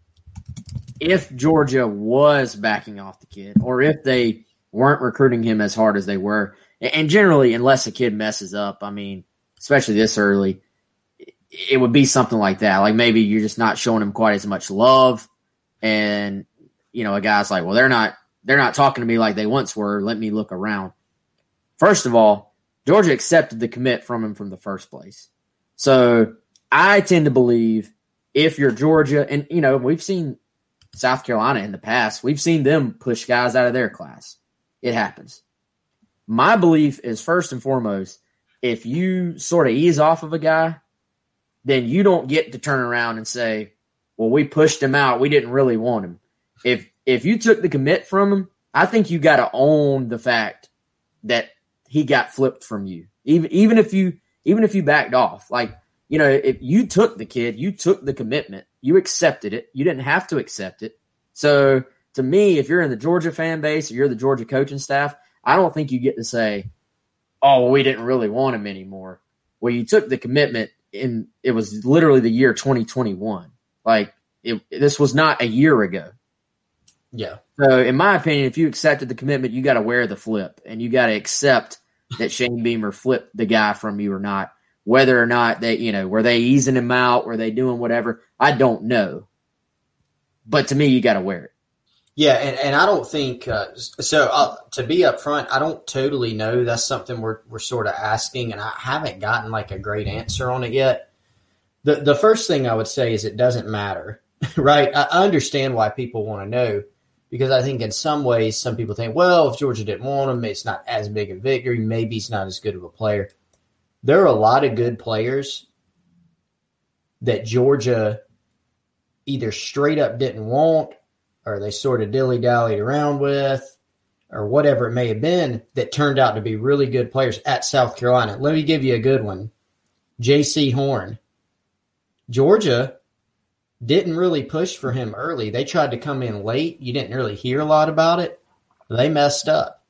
if Georgia was backing off the kid or if they weren't recruiting him as hard as they were, and generally unless a kid messes up, I mean, especially this early, it would be something like that. Like maybe you're just not showing him quite as much love and – you know, a guy's like, well, they're not they're not talking to me like they once were. Let me look around. First of all, Georgia accepted the commit from him from the first place. So I tend to believe if you're Georgia, and, you know, we've seen South Carolina in the past. We've seen them push guys out of their class. It happens. My belief is, first and foremost, if you sort of ease off of a guy, then you don't get to turn around and say, well, we pushed him out. We didn't really want him. If if you took the commit from him, I think you got to own the fact that he got flipped from you. Even even if you even if you backed off, like, you know, if you took the kid, you took the commitment, you accepted it. You didn't have to accept it. So to me, if you're in the Georgia fan base or you're the Georgia coaching staff, I don't think you get to say, "Oh, well, we didn't really want him anymore." Well, you took the commitment, and it was literally the year twenty twenty-one. Like it, this was not a year ago. Yeah. So, in my opinion, if you accepted the commitment, you got to wear the flip, and you got to accept that Shane Beamer flipped the guy from you or not. Whether or not they, you know, were they easing him out? Were they doing whatever? I don't know. But to me, you got to wear it. Yeah, and, and I don't think uh, – so uh, to be upfront, I don't totally know. That's something we're we're sort of asking, and I haven't gotten like a great answer on it yet. The, the first thing I would say is it doesn't matter, right? I understand why people want to know. Because I think in some ways, some people think, well, if Georgia didn't want him, it's not as big a victory. Maybe he's not as good of a player. There are a lot of good players that Georgia either straight up didn't want or they sort of dilly-dallied around with or whatever it may have been that turned out to be really good players at South Carolina. Let me give you a good one. J C Horn. Georgia didn't really push for him early. They tried to come in late. You didn't really hear a lot about it. They messed up.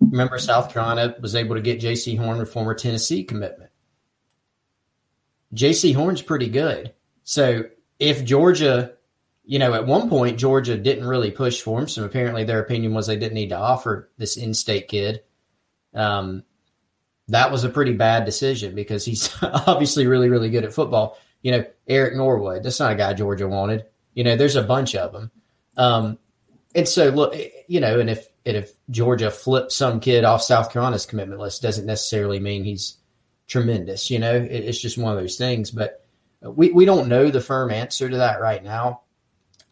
Remember, South Carolina was able to get J C. Horn, a former Tennessee commitment. J C. Horn's pretty good. So if Georgia, you know, at one point, Georgia didn't really push for him. So apparently their opinion was they didn't need to offer this in-state kid. Um, that was a pretty bad decision because he's obviously really, really good at football. You know, Eric Norwood, that's not a guy Georgia wanted. You know, there's a bunch of them. Um, and so, look, you know, and if, and if Georgia flips some kid off South Carolina's commitment list, doesn't necessarily mean he's tremendous. You know, it, it's just one of those things. But we, we don't know the firm answer to that right now.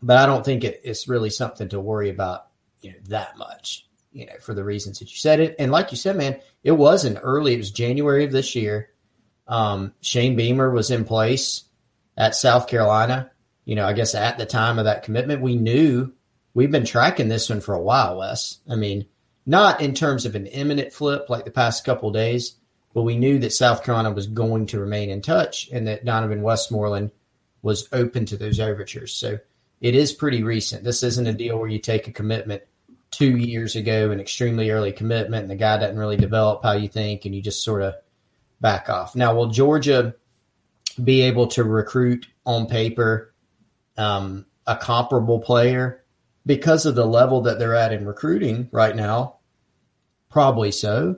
But I don't think it, it's really something to worry about, you know, that much, you know, for the reasons that you said it. And like you said, man, it was an early, it was January of this year. Um, Shane Beamer was in place at South Carolina. You know, I guess at the time of that commitment, we knew we've been tracking this one for a while, Wes. I mean, not in terms of an imminent flip like the past couple of days, but we knew that South Carolina was going to remain in touch and that Donovan Westmoreland was open to those overtures. So it is pretty recent. This isn't a deal where you take a commitment two years ago, an extremely early commitment, and the guy doesn't really develop how you think, and you just sort of back off. Now, will Georgia be able to recruit on paper um, a comparable player because of the level that they're at in recruiting right now? Probably so.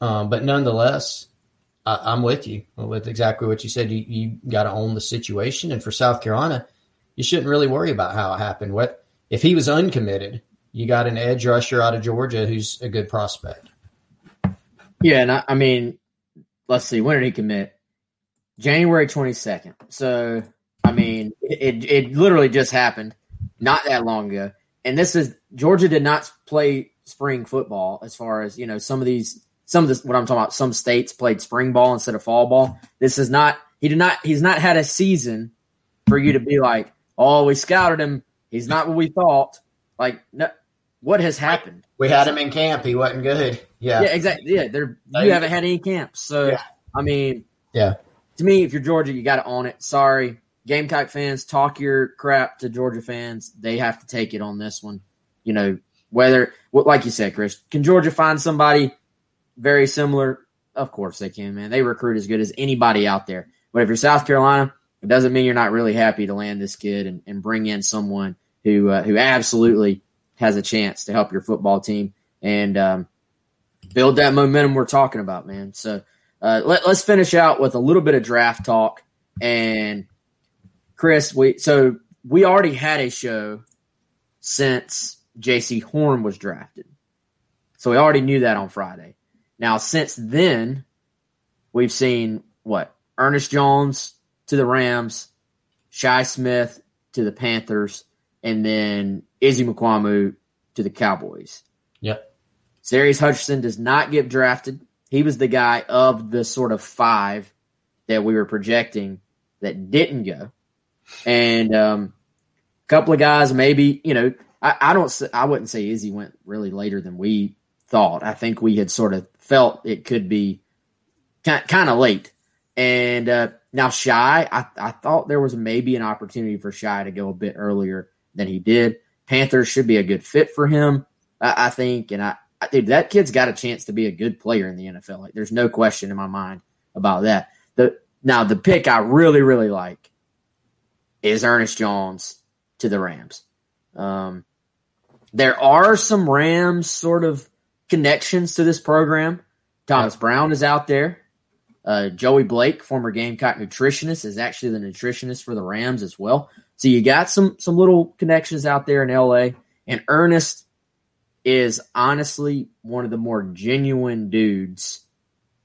Um, but nonetheless, I, I'm with you with exactly what you said. You, you got to own the situation. And for South Carolina, you shouldn't really worry about how it happened. What if he was uncommitted? You got an edge rusher out of Georgia who's a good prospect. Yeah, and I, I mean, let's see, when did he commit? January twenty-second. So, I mean, it it literally just happened not that long ago. And this is – Georgia did not play spring football as far as, you know, some of these – some of this, what I'm talking about, some states played spring ball instead of fall ball. This is not – he did not – he's not had a season for you to be like, oh, we scouted him. He's not what we thought. Like, no, what has happened? We had him in camp. He wasn't good. Yeah, yeah, exactly. Yeah, they're, you haven't had any camps. So, yeah. I mean, yeah. To me, if you're Georgia, you got to own it. Sorry, Gamecock fans, talk your crap to Georgia fans. They have to take it on this one. You know, whether – like you said, Chris, can Georgia find somebody very similar? Of course they can, man. They recruit as good as anybody out there. But if you're South Carolina, it doesn't mean you're not really happy to land this kid and, and bring in someone who uh, who absolutely has a chance to help your football team and um, build that momentum we're talking about, man. So uh, let, let's finish out with a little bit of draft talk. And Chris, we so we already had a show since J C. Horn was drafted. So we already knew that on Friday. Now, since then, we've seen what? Ernest Jones to the Rams, Shi Smith to the Panthers, and then Izzy Mukwamu to the Cowboys. Yep. Serious Hutchinson does not get drafted. He was the guy of the sort of five that we were projecting that didn't go. And um, a couple of guys maybe, you know, I, I don't, I wouldn't say Izzy went really later than we thought. I think we had sort of felt it could be kind, kind of late. And uh, now Shi, I, I thought there was maybe an opportunity for Shi to go a bit earlier than he did. Panthers should be a good fit for him, I, I think. And I, I dude, that kid's got a chance to be a good player in the N F L. Like, there's no question in my mind about that. The now the pick I really, really like is Ernest Jones to the Rams. Um, there are some Rams sort of connections to this program. Thomas Brown is out there. Uh, Joey Blake, former Gamecock nutritionist, is actually the nutritionist for the Rams as well. So you got some some little connections out there in L A. And Ernest is honestly one of the more genuine dudes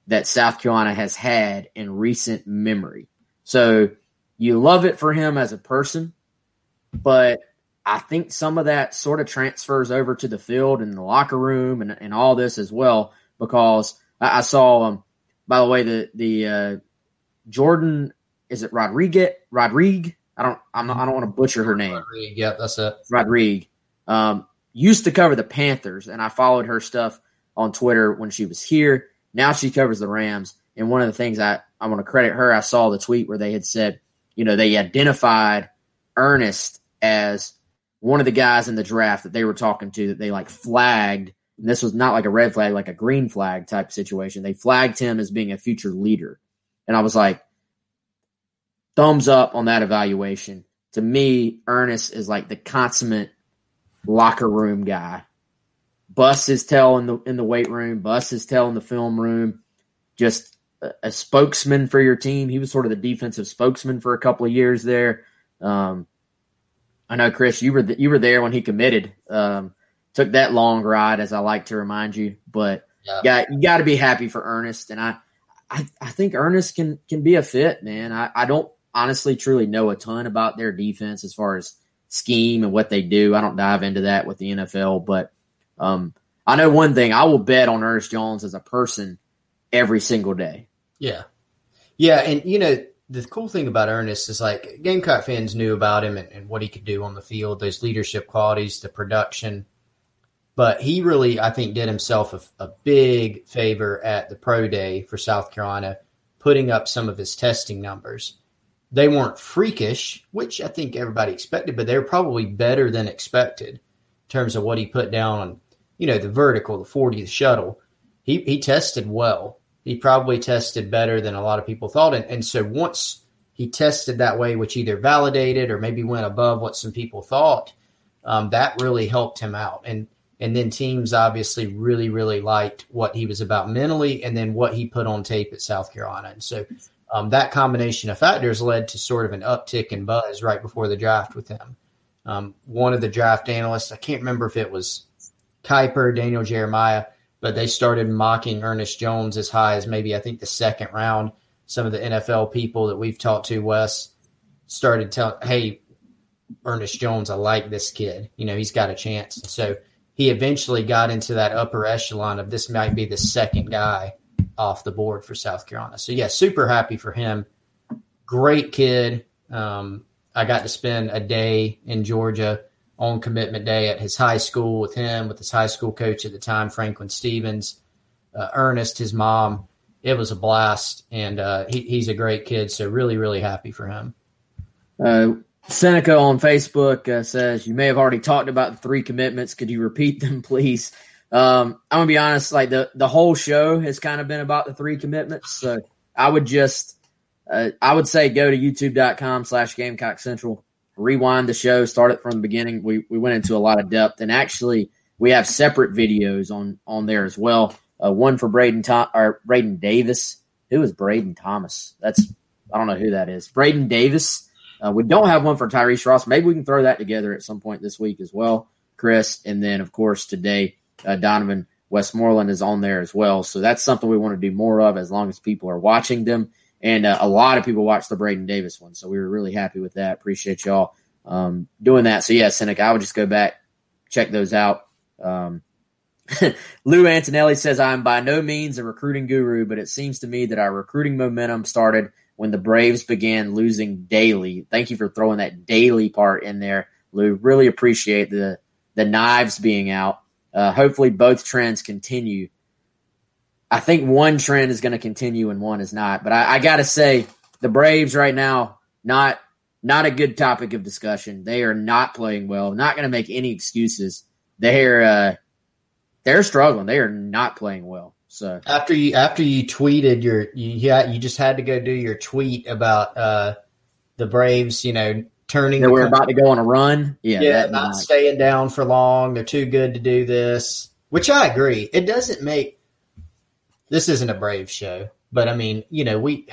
that South Carolina has had in recent memory. So you love it for him as a person, but I think some of that sort of transfers over to the field and the locker room and, and all this as well, because I, I saw, um, by the way, the the uh, Jordan, is it Rodriguez? Rodriguez? I don't. I'm not, I don't want to butcher her name. Rodriguez, yeah, that's it. Rodriguez um, used to cover the Panthers, and I followed her stuff on Twitter when she was here. Now she covers the Rams, and one of the things I I want to credit her. I saw the tweet where they had said, you know, they identified Ernest as one of the guys in the draft that they were talking to that they like flagged. And this was not like a red flag, like a green flag type situation. They flagged him as being a future leader. And I was like, thumbs up on that evaluation. To me, Ernest is like the consummate locker room guy. Busts his tail in the in the weight room, busts his tail in the film room, just a, a spokesman for your team. He was sort of the defensive spokesman for a couple of years there. Um, I know, Chris, you were the, you were there when he committed. Um, took that long ride, as I like to remind you, but yeah, got, you got to be happy for Ernest. And I, I, I think Ernest can can be a fit, man. I, I don't honestly truly know a ton about their defense as far as scheme and what they do. I don't dive into that with the N F L, but um, I know one thing. I will bet on Ernest Jones as a person every single day. Yeah. Yeah, and, you know, the cool thing about Ernest is, like, Gamecock fans knew about him and, and what he could do on the field, those leadership qualities, the production. But he really, I think, did himself a, a big favor at the pro day for South Carolina, putting up some of his testing numbers. They weren't freakish, which I think everybody expected, but they were probably better than expected in terms of what he put down on, you know, the vertical, the forty, the shuttle. He he tested well. He probably tested better than a lot of people thought. And, and so once he tested that way, which either validated or maybe went above what some people thought, um, that really helped him out. And and then teams obviously really, really liked what he was about mentally and then what he put on tape at South Carolina. And so – Um, that combination of factors led to sort of an uptick in buzz right before the draft with him. Um, one of the draft analysts, I can't remember if it was Kuiper, Daniel Jeremiah, but they started mocking Ernest Jones as high as maybe I think the second round. Some of the N F L people that we've talked to, Wes, started telling, hey, Ernest Jones, I like this kid. You know, he's got a chance. So he eventually got into that upper echelon of this might be the second guy off the board for South Carolina. So yeah, super happy for him. Great kid. Um, I got to spend a day in Georgia on commitment day at his high school with him, with his high school coach at the time, Franklin Stevens, uh, Ernest, his mom. It was a blast, and uh, he, he's a great kid. So really, really happy for him. Uh, Seneca on Facebook uh, says, you may have already talked about the three commitments. Could you repeat them, please? Um, I'm gonna be honest, like the, the whole show has kind of been about the three commitments. So I would just, uh, I would say go to youtube.com slash Gamecock Central, rewind the show, start it from the beginning. We, we went into a lot of depth, and actually we have separate videos on, on there as well. Uh, one for Braden Tom or Braden Davis. Who is Braden Thomas? That's, I don't know who that is. Braden Davis. Uh, we don't have one for Tyrese Ross. Maybe we can throw that together at some point this week as well, Chris. And then of course today, Uh, Donovan Westmoreland is on there as well. So that's something we want to do more of as long as people are watching them. And uh, a lot of people watch the Braden Davis one. So we were really happy with that. Appreciate y'all um, doing that. So yeah, Seneca, I would just go back, check those out. Um, Lou Antonelli says, I'm by no means a recruiting guru, but it seems to me that our recruiting momentum started when the Braves began losing daily. Thank you for throwing that daily part in there, Lou. Really appreciate the, the knives being out. Uh, hopefully both trends continue. I think one trend is going to continue and one is not. But I, I got to say, the Braves right now, not not a good topic of discussion. They are not playing well. Not going to make any excuses. They're uh, they're struggling. They are not playing well. So after you after you tweeted your you had, you just had to go do your tweet about uh, the Braves, you know. Turning that we're about to go on a run. Yeah, yeah not night. Staying down for long. They're too good to do this, which I agree. It doesn't make – this isn't a Brave show, but, I mean, you know, we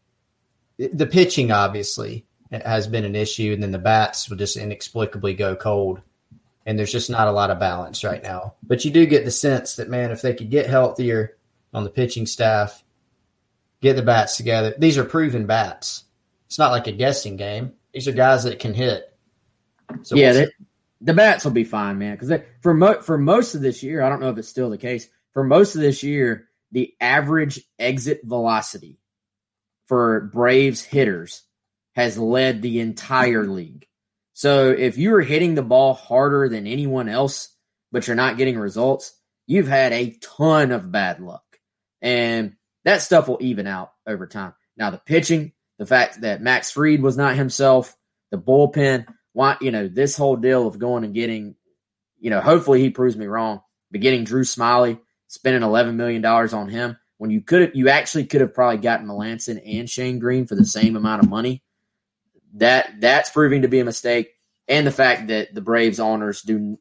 – the pitching obviously has been an issue, and then the bats will just inexplicably go cold, and there's just not a lot of balance right now. But you do get the sense that, man, if they could get healthier on the pitching staff, get the bats together – these are proven bats. It's not like a guessing game. These are guys that can hit. So yeah, they, the bats will be fine, man. Because for mo- for most of this year, I don't know if it's still the case, for most of this year, the average exit velocity for Braves hitters has led the entire league. So if you're hitting the ball harder than anyone else, but you're not getting results, you've had a ton of bad luck. And that stuff will even out over time. Now, the pitching – the fact that Max Fried was not himself, the bullpen. Why, you know, this whole deal of going and getting, you know, hopefully he proves me wrong, but getting Drew Smyly, spending eleven million dollars on him when you could have, you actually could have probably gotten Melanson and Shane Green for the same amount of money. That that's proving to be a mistake. And the fact that the Braves owners do,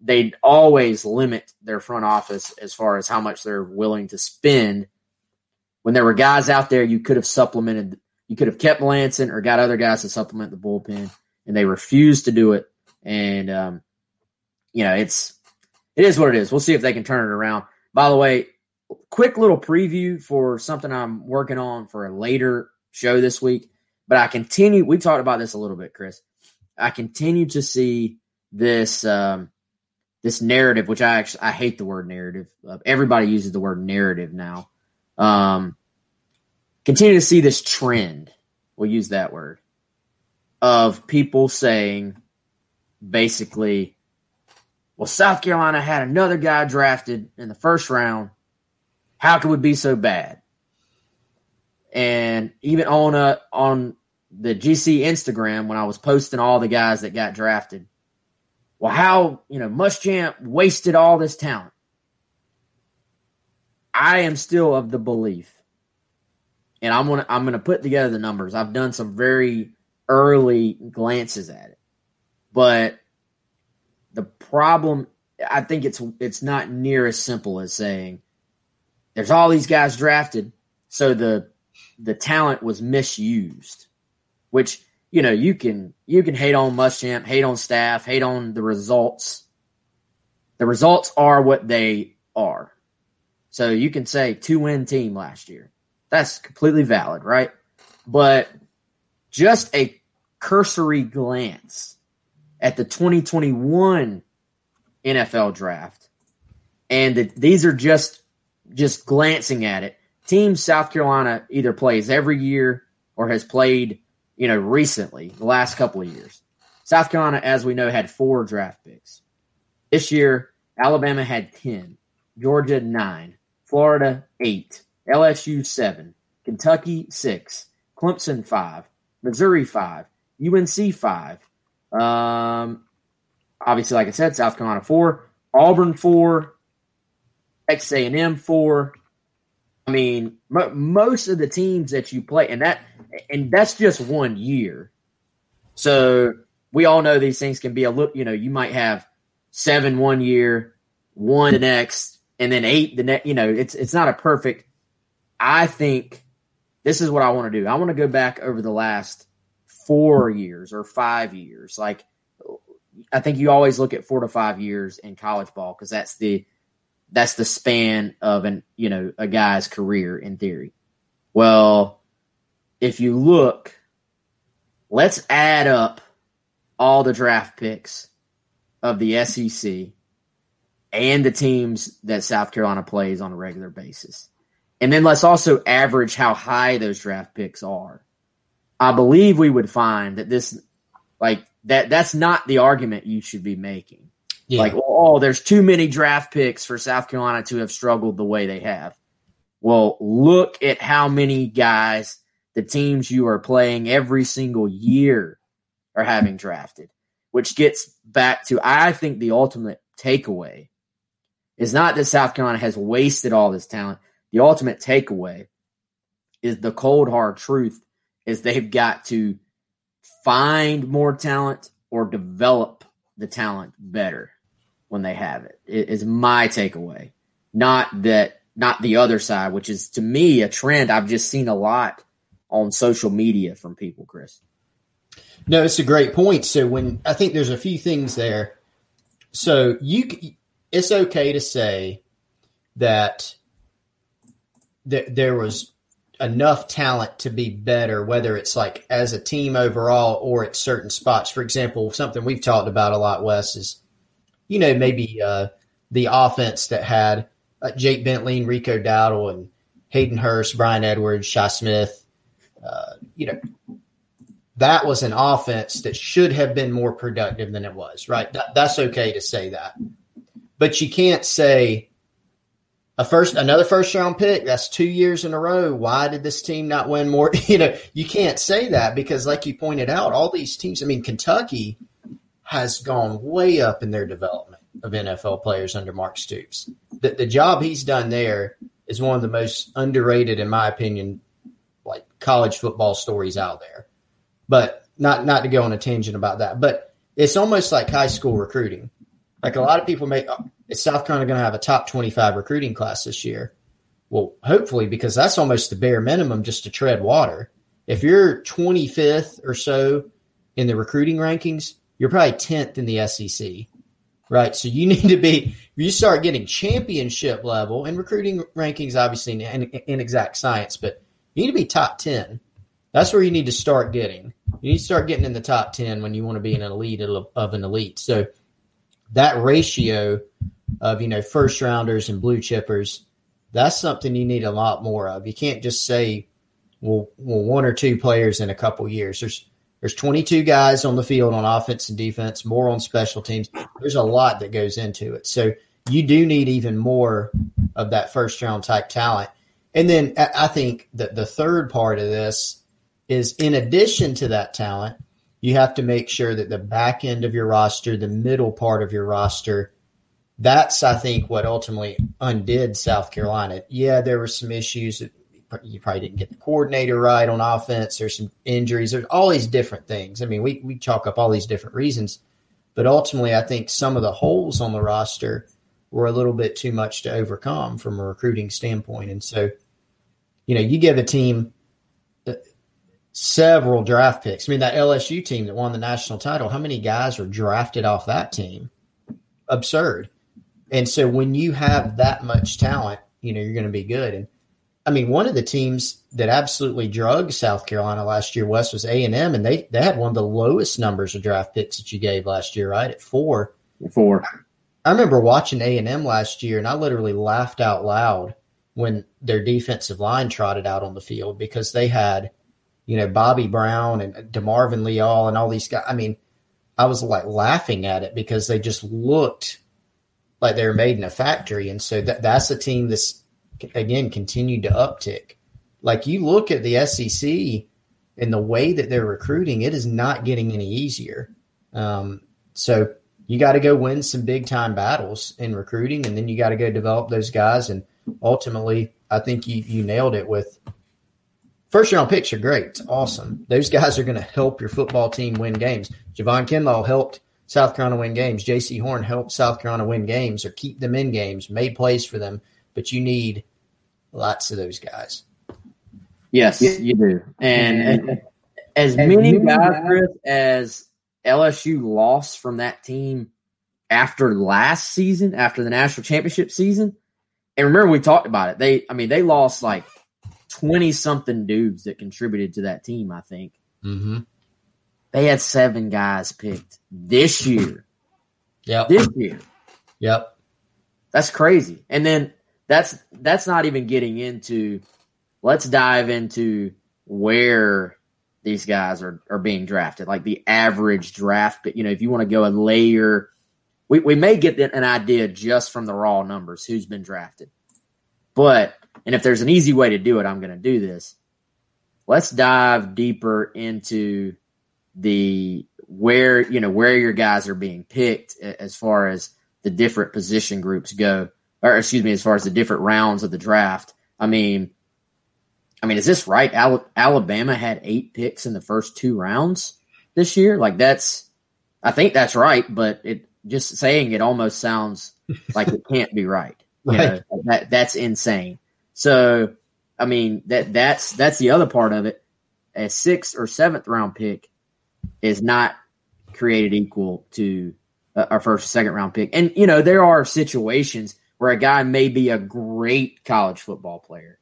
they always limit their front office as far as how much they're willing to spend. When there were guys out there, you could have supplemented, you could have kept Melanson or got other guys to supplement the bullpen, and they refused to do it. And, um, you know, it's, it is what it is. We'll see if they can turn it around. By the way, quick little preview for something I'm working on for a later show this week. But I continue – we talked about this a little bit, Chris. I continue to see this um, this narrative, which I actually – I hate the word narrative. Everybody uses the word narrative now. Um, continue to see this trend, we'll use that word, of people saying basically, well, South Carolina had another guy drafted in the first round. How could we be so bad? And even on a, on the G C Instagram, when I was posting all the guys that got drafted, well, how, you know, Muschamp wasted all this talent. I am still of the belief, and I'm gonna I'm gonna put together the numbers. I've done some very early glances at it, but the problem, I think it's it's not near as simple as saying there's all these guys drafted, so the the talent was misused, which, you know, you can you can hate on Muschamp, hate on staff, hate on the results. The results are what they are. So you can say two-win team last year. That's completely valid, right? But just a cursory glance at the twenty twenty-one N F L draft, and the, these are just just glancing at it. Teams South Carolina either plays every year or has played, you know, recently, the last couple of years. South Carolina, as we know, had four draft picks. This year, Alabama had ten, Georgia nine, Florida eight, L S U seven, Kentucky six, Clemson five, Missouri five, U N C five. Um, obviously, like I said, South Carolina four, Auburn four, Texas A and M four. I mean, m- most of the teams that you play, and that, and that's just one year. So we all know these things can be a little, you know, you might have seven one year, one the next, and then eight the next. You know, it's it's not a perfect. I think this is what I want to do. I want to go back over the last four years or five years. Like, I think you always look at four to five years in college ball because that's the that's the span of an you know a guy's career in theory. Well, if you look, let's add up all the draft picks of the S E C and the teams that South Carolina plays on a regular basis. And then let's also average how high those draft picks are. I believe we would find that this, like, that that's not the argument you should be making. Yeah. Like, oh, there's too many draft picks for South Carolina to have struggled the way they have. Well, look at how many guys the teams you are playing every single year are having drafted, which gets back to, I think, the ultimate takeaway. It's not that South Carolina has wasted all this talent. The ultimate takeaway is the cold, hard truth is they've got to find more talent or develop the talent better when they have it. It is my takeaway, not that, not the other side, which is, to me, a trend I've just seen a lot on social media from people, Chris. No, it's a great point. So when I think there's a few things there. So you, it's okay to say that there was enough talent to be better, whether it's like as a team overall or at certain spots. For example, something we've talked about a lot, Wes, is, you know, maybe uh, the offense that had uh, Jake Bentley, Rico Dowdle, and Hayden Hurst, Brian Edwards, Shy Smith, uh, you know, that was an offense that should have been more productive than it was, right? Th- that's okay to say that. But you can't say – a first, another first round pick. That's two years in a row. Why did this team not win more? You know, you can't say that because, like you pointed out, all these teams. I mean, Kentucky has gone way up in their development of N F L players under Mark Stoops. The, the job he's done there is one of the most underrated, in my opinion, like college football stories out there. But not not to go on a tangent about that. But it's almost like high school recruiting. Like a lot of people make, is South Carolina going to have a top twenty-five recruiting class this year? Well, hopefully, because that's almost the bare minimum just to tread water. If you're twenty-fifth or so in the recruiting rankings, you're probably tenth in the S E C, right? So you need to be, if you start getting championship level, and recruiting rankings obviously in, in exact science, but you need to be top ten. That's where you need to start getting. You need to start getting in the top ten when you want to be an elite of an elite. So that ratio of, you know, first rounders and blue chippers, that's something you need a lot more of. You can't just say, well, well one or two players in a couple years. There's there's twenty-two guys on the field on offense and defense, more on special teams. There's a lot that goes into it. So you do need even more of that first round type talent. And then I think that the third part of this is, in addition to that talent, you have to make sure that the back end of your roster, the middle part of your roster, that's, I think, what ultimately undid South Carolina. Yeah, there were some issues. You probably didn't get the coordinator right on offense. There's some injuries. There's all these different things. I mean, we, we chalk up all these different reasons. But ultimately, I think some of the holes on the roster were a little bit too much to overcome from a recruiting standpoint. And so, you know, you give a team several draft picks. I mean, that L S U team that won the national title, how many guys were drafted off that team? Absurd. And so when you have that much talent, you know, you're going to be good. And I mean, one of the teams that absolutely drugged South Carolina last year, West, was A and M, and they, they had one of the lowest numbers of draft picks that you gave last year, right? At four. Four. I remember watching A and M last year, and I literally laughed out loud when their defensive line trotted out on the field, because they had, you know, Bobby Brown and DeMarvin Leal and all these guys. I mean, I was like laughing at it because they just looked like they were made in a factory. And so that, that's a team that's, again, continued to uptick. Like, you look at the S E C and the way that they're recruiting, it is not getting any easier. Um, so you got to go win some big time battles in recruiting, and then you got to go develop those guys. And ultimately, I think you, you nailed it with, first round picks are great. It's awesome. Those guys are going to help your football team win games. Javon Kinlaw helped South Carolina win games. J C. Horn helped South Carolina win games or keep them in games, made plays for them. But you need lots of those guys. Yes, you do. And, and as, as many guys, Chris, as L S U lost from that team after last season, after the national championship season, and remember we talked about it. They, I mean, they lost like – twenty-something dudes that contributed to that team, I think. Mm-hmm. They had seven guys picked this year. Yep. This year. Yep. That's crazy. And then that's that's not even getting into – let's dive into where these guys are, are being drafted, like the average draft. But, you know, if you want to go a layer we, – we may get an idea just from the raw numbers, who's been drafted. But – and if there's an easy way to do it, I'm going to do this. Let's dive deeper into the where, you know, where your guys are being picked as far as the different position groups go, or excuse me, as far as the different rounds of the draft. I mean, I mean, is this right? Al- Alabama had eight picks in the first two rounds this year. Like, that's, I think that's right, but it just saying it almost sounds like it can't be right. You right. know, that that's insane. So, I mean, that that's that's the other part of it. A sixth or seventh round pick is not created equal to uh, our first or second round pick. And, you know, there are situations where a guy may be a great college football player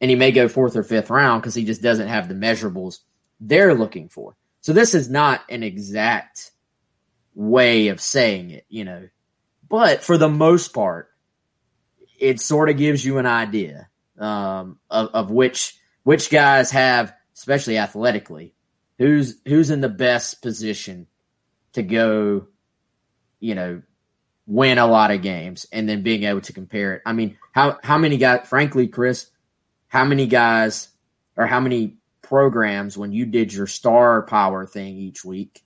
and he may go fourth or fifth round because he just doesn't have the measurables they're looking for. So this is not an exact way of saying it, you know. But for the most part, it sort of gives you an idea. Um, of, of which which guys have, especially athletically, who's who's in the best position to go, you know, win a lot of games and then being able to compare it. I mean, how how many guys, frankly, Chris, how many guys or how many programs when you did your star power thing each week,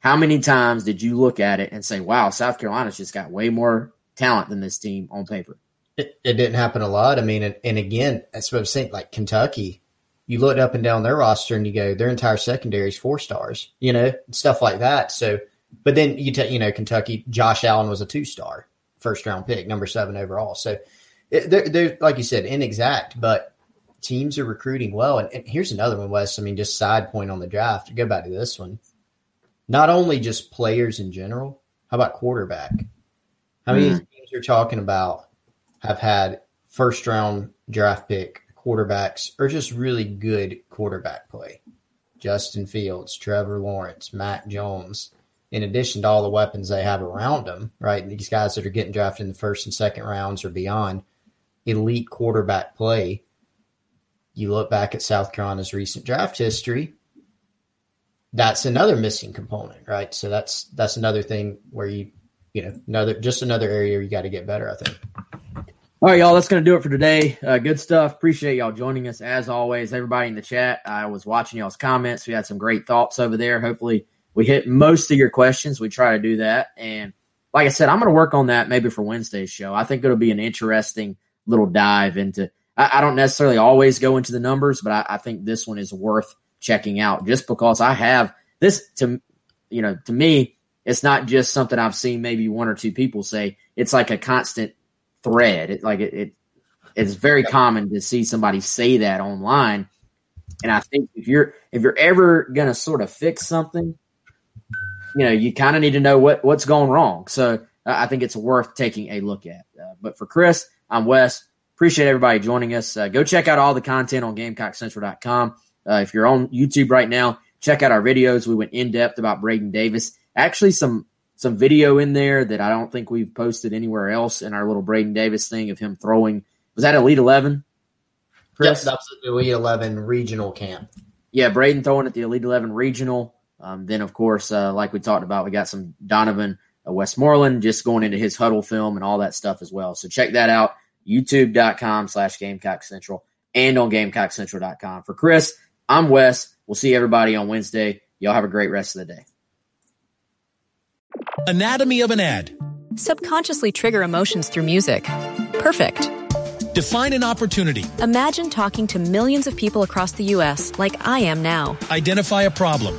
how many times did you look at it and say, wow, South Carolina's just got way more talent than this team on paper? It, it didn't happen a lot. I mean, and, and again, that's what I'm saying, like Kentucky, you look up and down their roster and you go, their entire secondary is four stars, you know, stuff like that. So, but then you tell, you know, Kentucky, Josh Allen was a two-star first round pick, number seven overall. So it, they're, they're, like you said, inexact, but teams are recruiting well. And, and here's another one, Wes. I mean, just side point on the draft to go back to this one. Not only just players in general, how about quarterback? How many mm. teams you're talking about have had first-round draft pick quarterbacks or just really good quarterback play? Justin Fields, Trevor Lawrence, Mac Jones, in addition to all the weapons they have around them, right? These guys that are getting drafted in the first and second rounds or beyond, elite quarterback play. You look back at South Carolina's recent draft history, that's another missing component, right? So that's that's another thing where you, you know, another just another area you got to get better, I think. All right, y'all, that's going to do it for today. Uh, good stuff. Appreciate y'all joining us as always. Everybody in the chat, I was watching y'all's comments. We had some great thoughts over there. Hopefully we hit most of your questions. We try to do that. And like I said, I'm going to work on that maybe for Wednesday's show. I think it'll be an interesting little dive into – I don't necessarily always go into the numbers, but I, I think this one is worth checking out just because I have this to, you know, to me, it's not just something I've seen maybe one or two people say. It's like a constant thread. It like it, it it's very common to see somebody say that online. And I think if you're, if you're ever going to sort of fix something, you know, you kind of need to know what, what's going wrong. So uh, I think it's worth taking a look at, uh, but for Chris, I'm Wes. Appreciate everybody joining us. Uh, go check out all the content on Gamecock Central dot com. Uh, if you're on YouTube right now, check out our videos. We went in-depth about Braden Davis. Actually, some some video in there that I don't think we've posted anywhere else in our little Braden Davis thing of him throwing. Was that Elite eleven, Chris? Yes, that was the Elite eleven regional camp. Yeah, Braden throwing at the Elite eleven regional. Um, then, of course, uh, like we talked about, we got some Donovan uh, Westmoreland just going into his huddle film and all that stuff as well. So check that out, YouTube dot com slash Gamecock Central and on Gamecock Central dot com. For Chris, I'm Wes. We'll see everybody on Wednesday. Y'all have a great rest of the day. Anatomy of an ad. Subconsciously trigger emotions through music. Perfect. Define an opportunity. Imagine talking to millions of people across the U S like I am now. Identify a problem.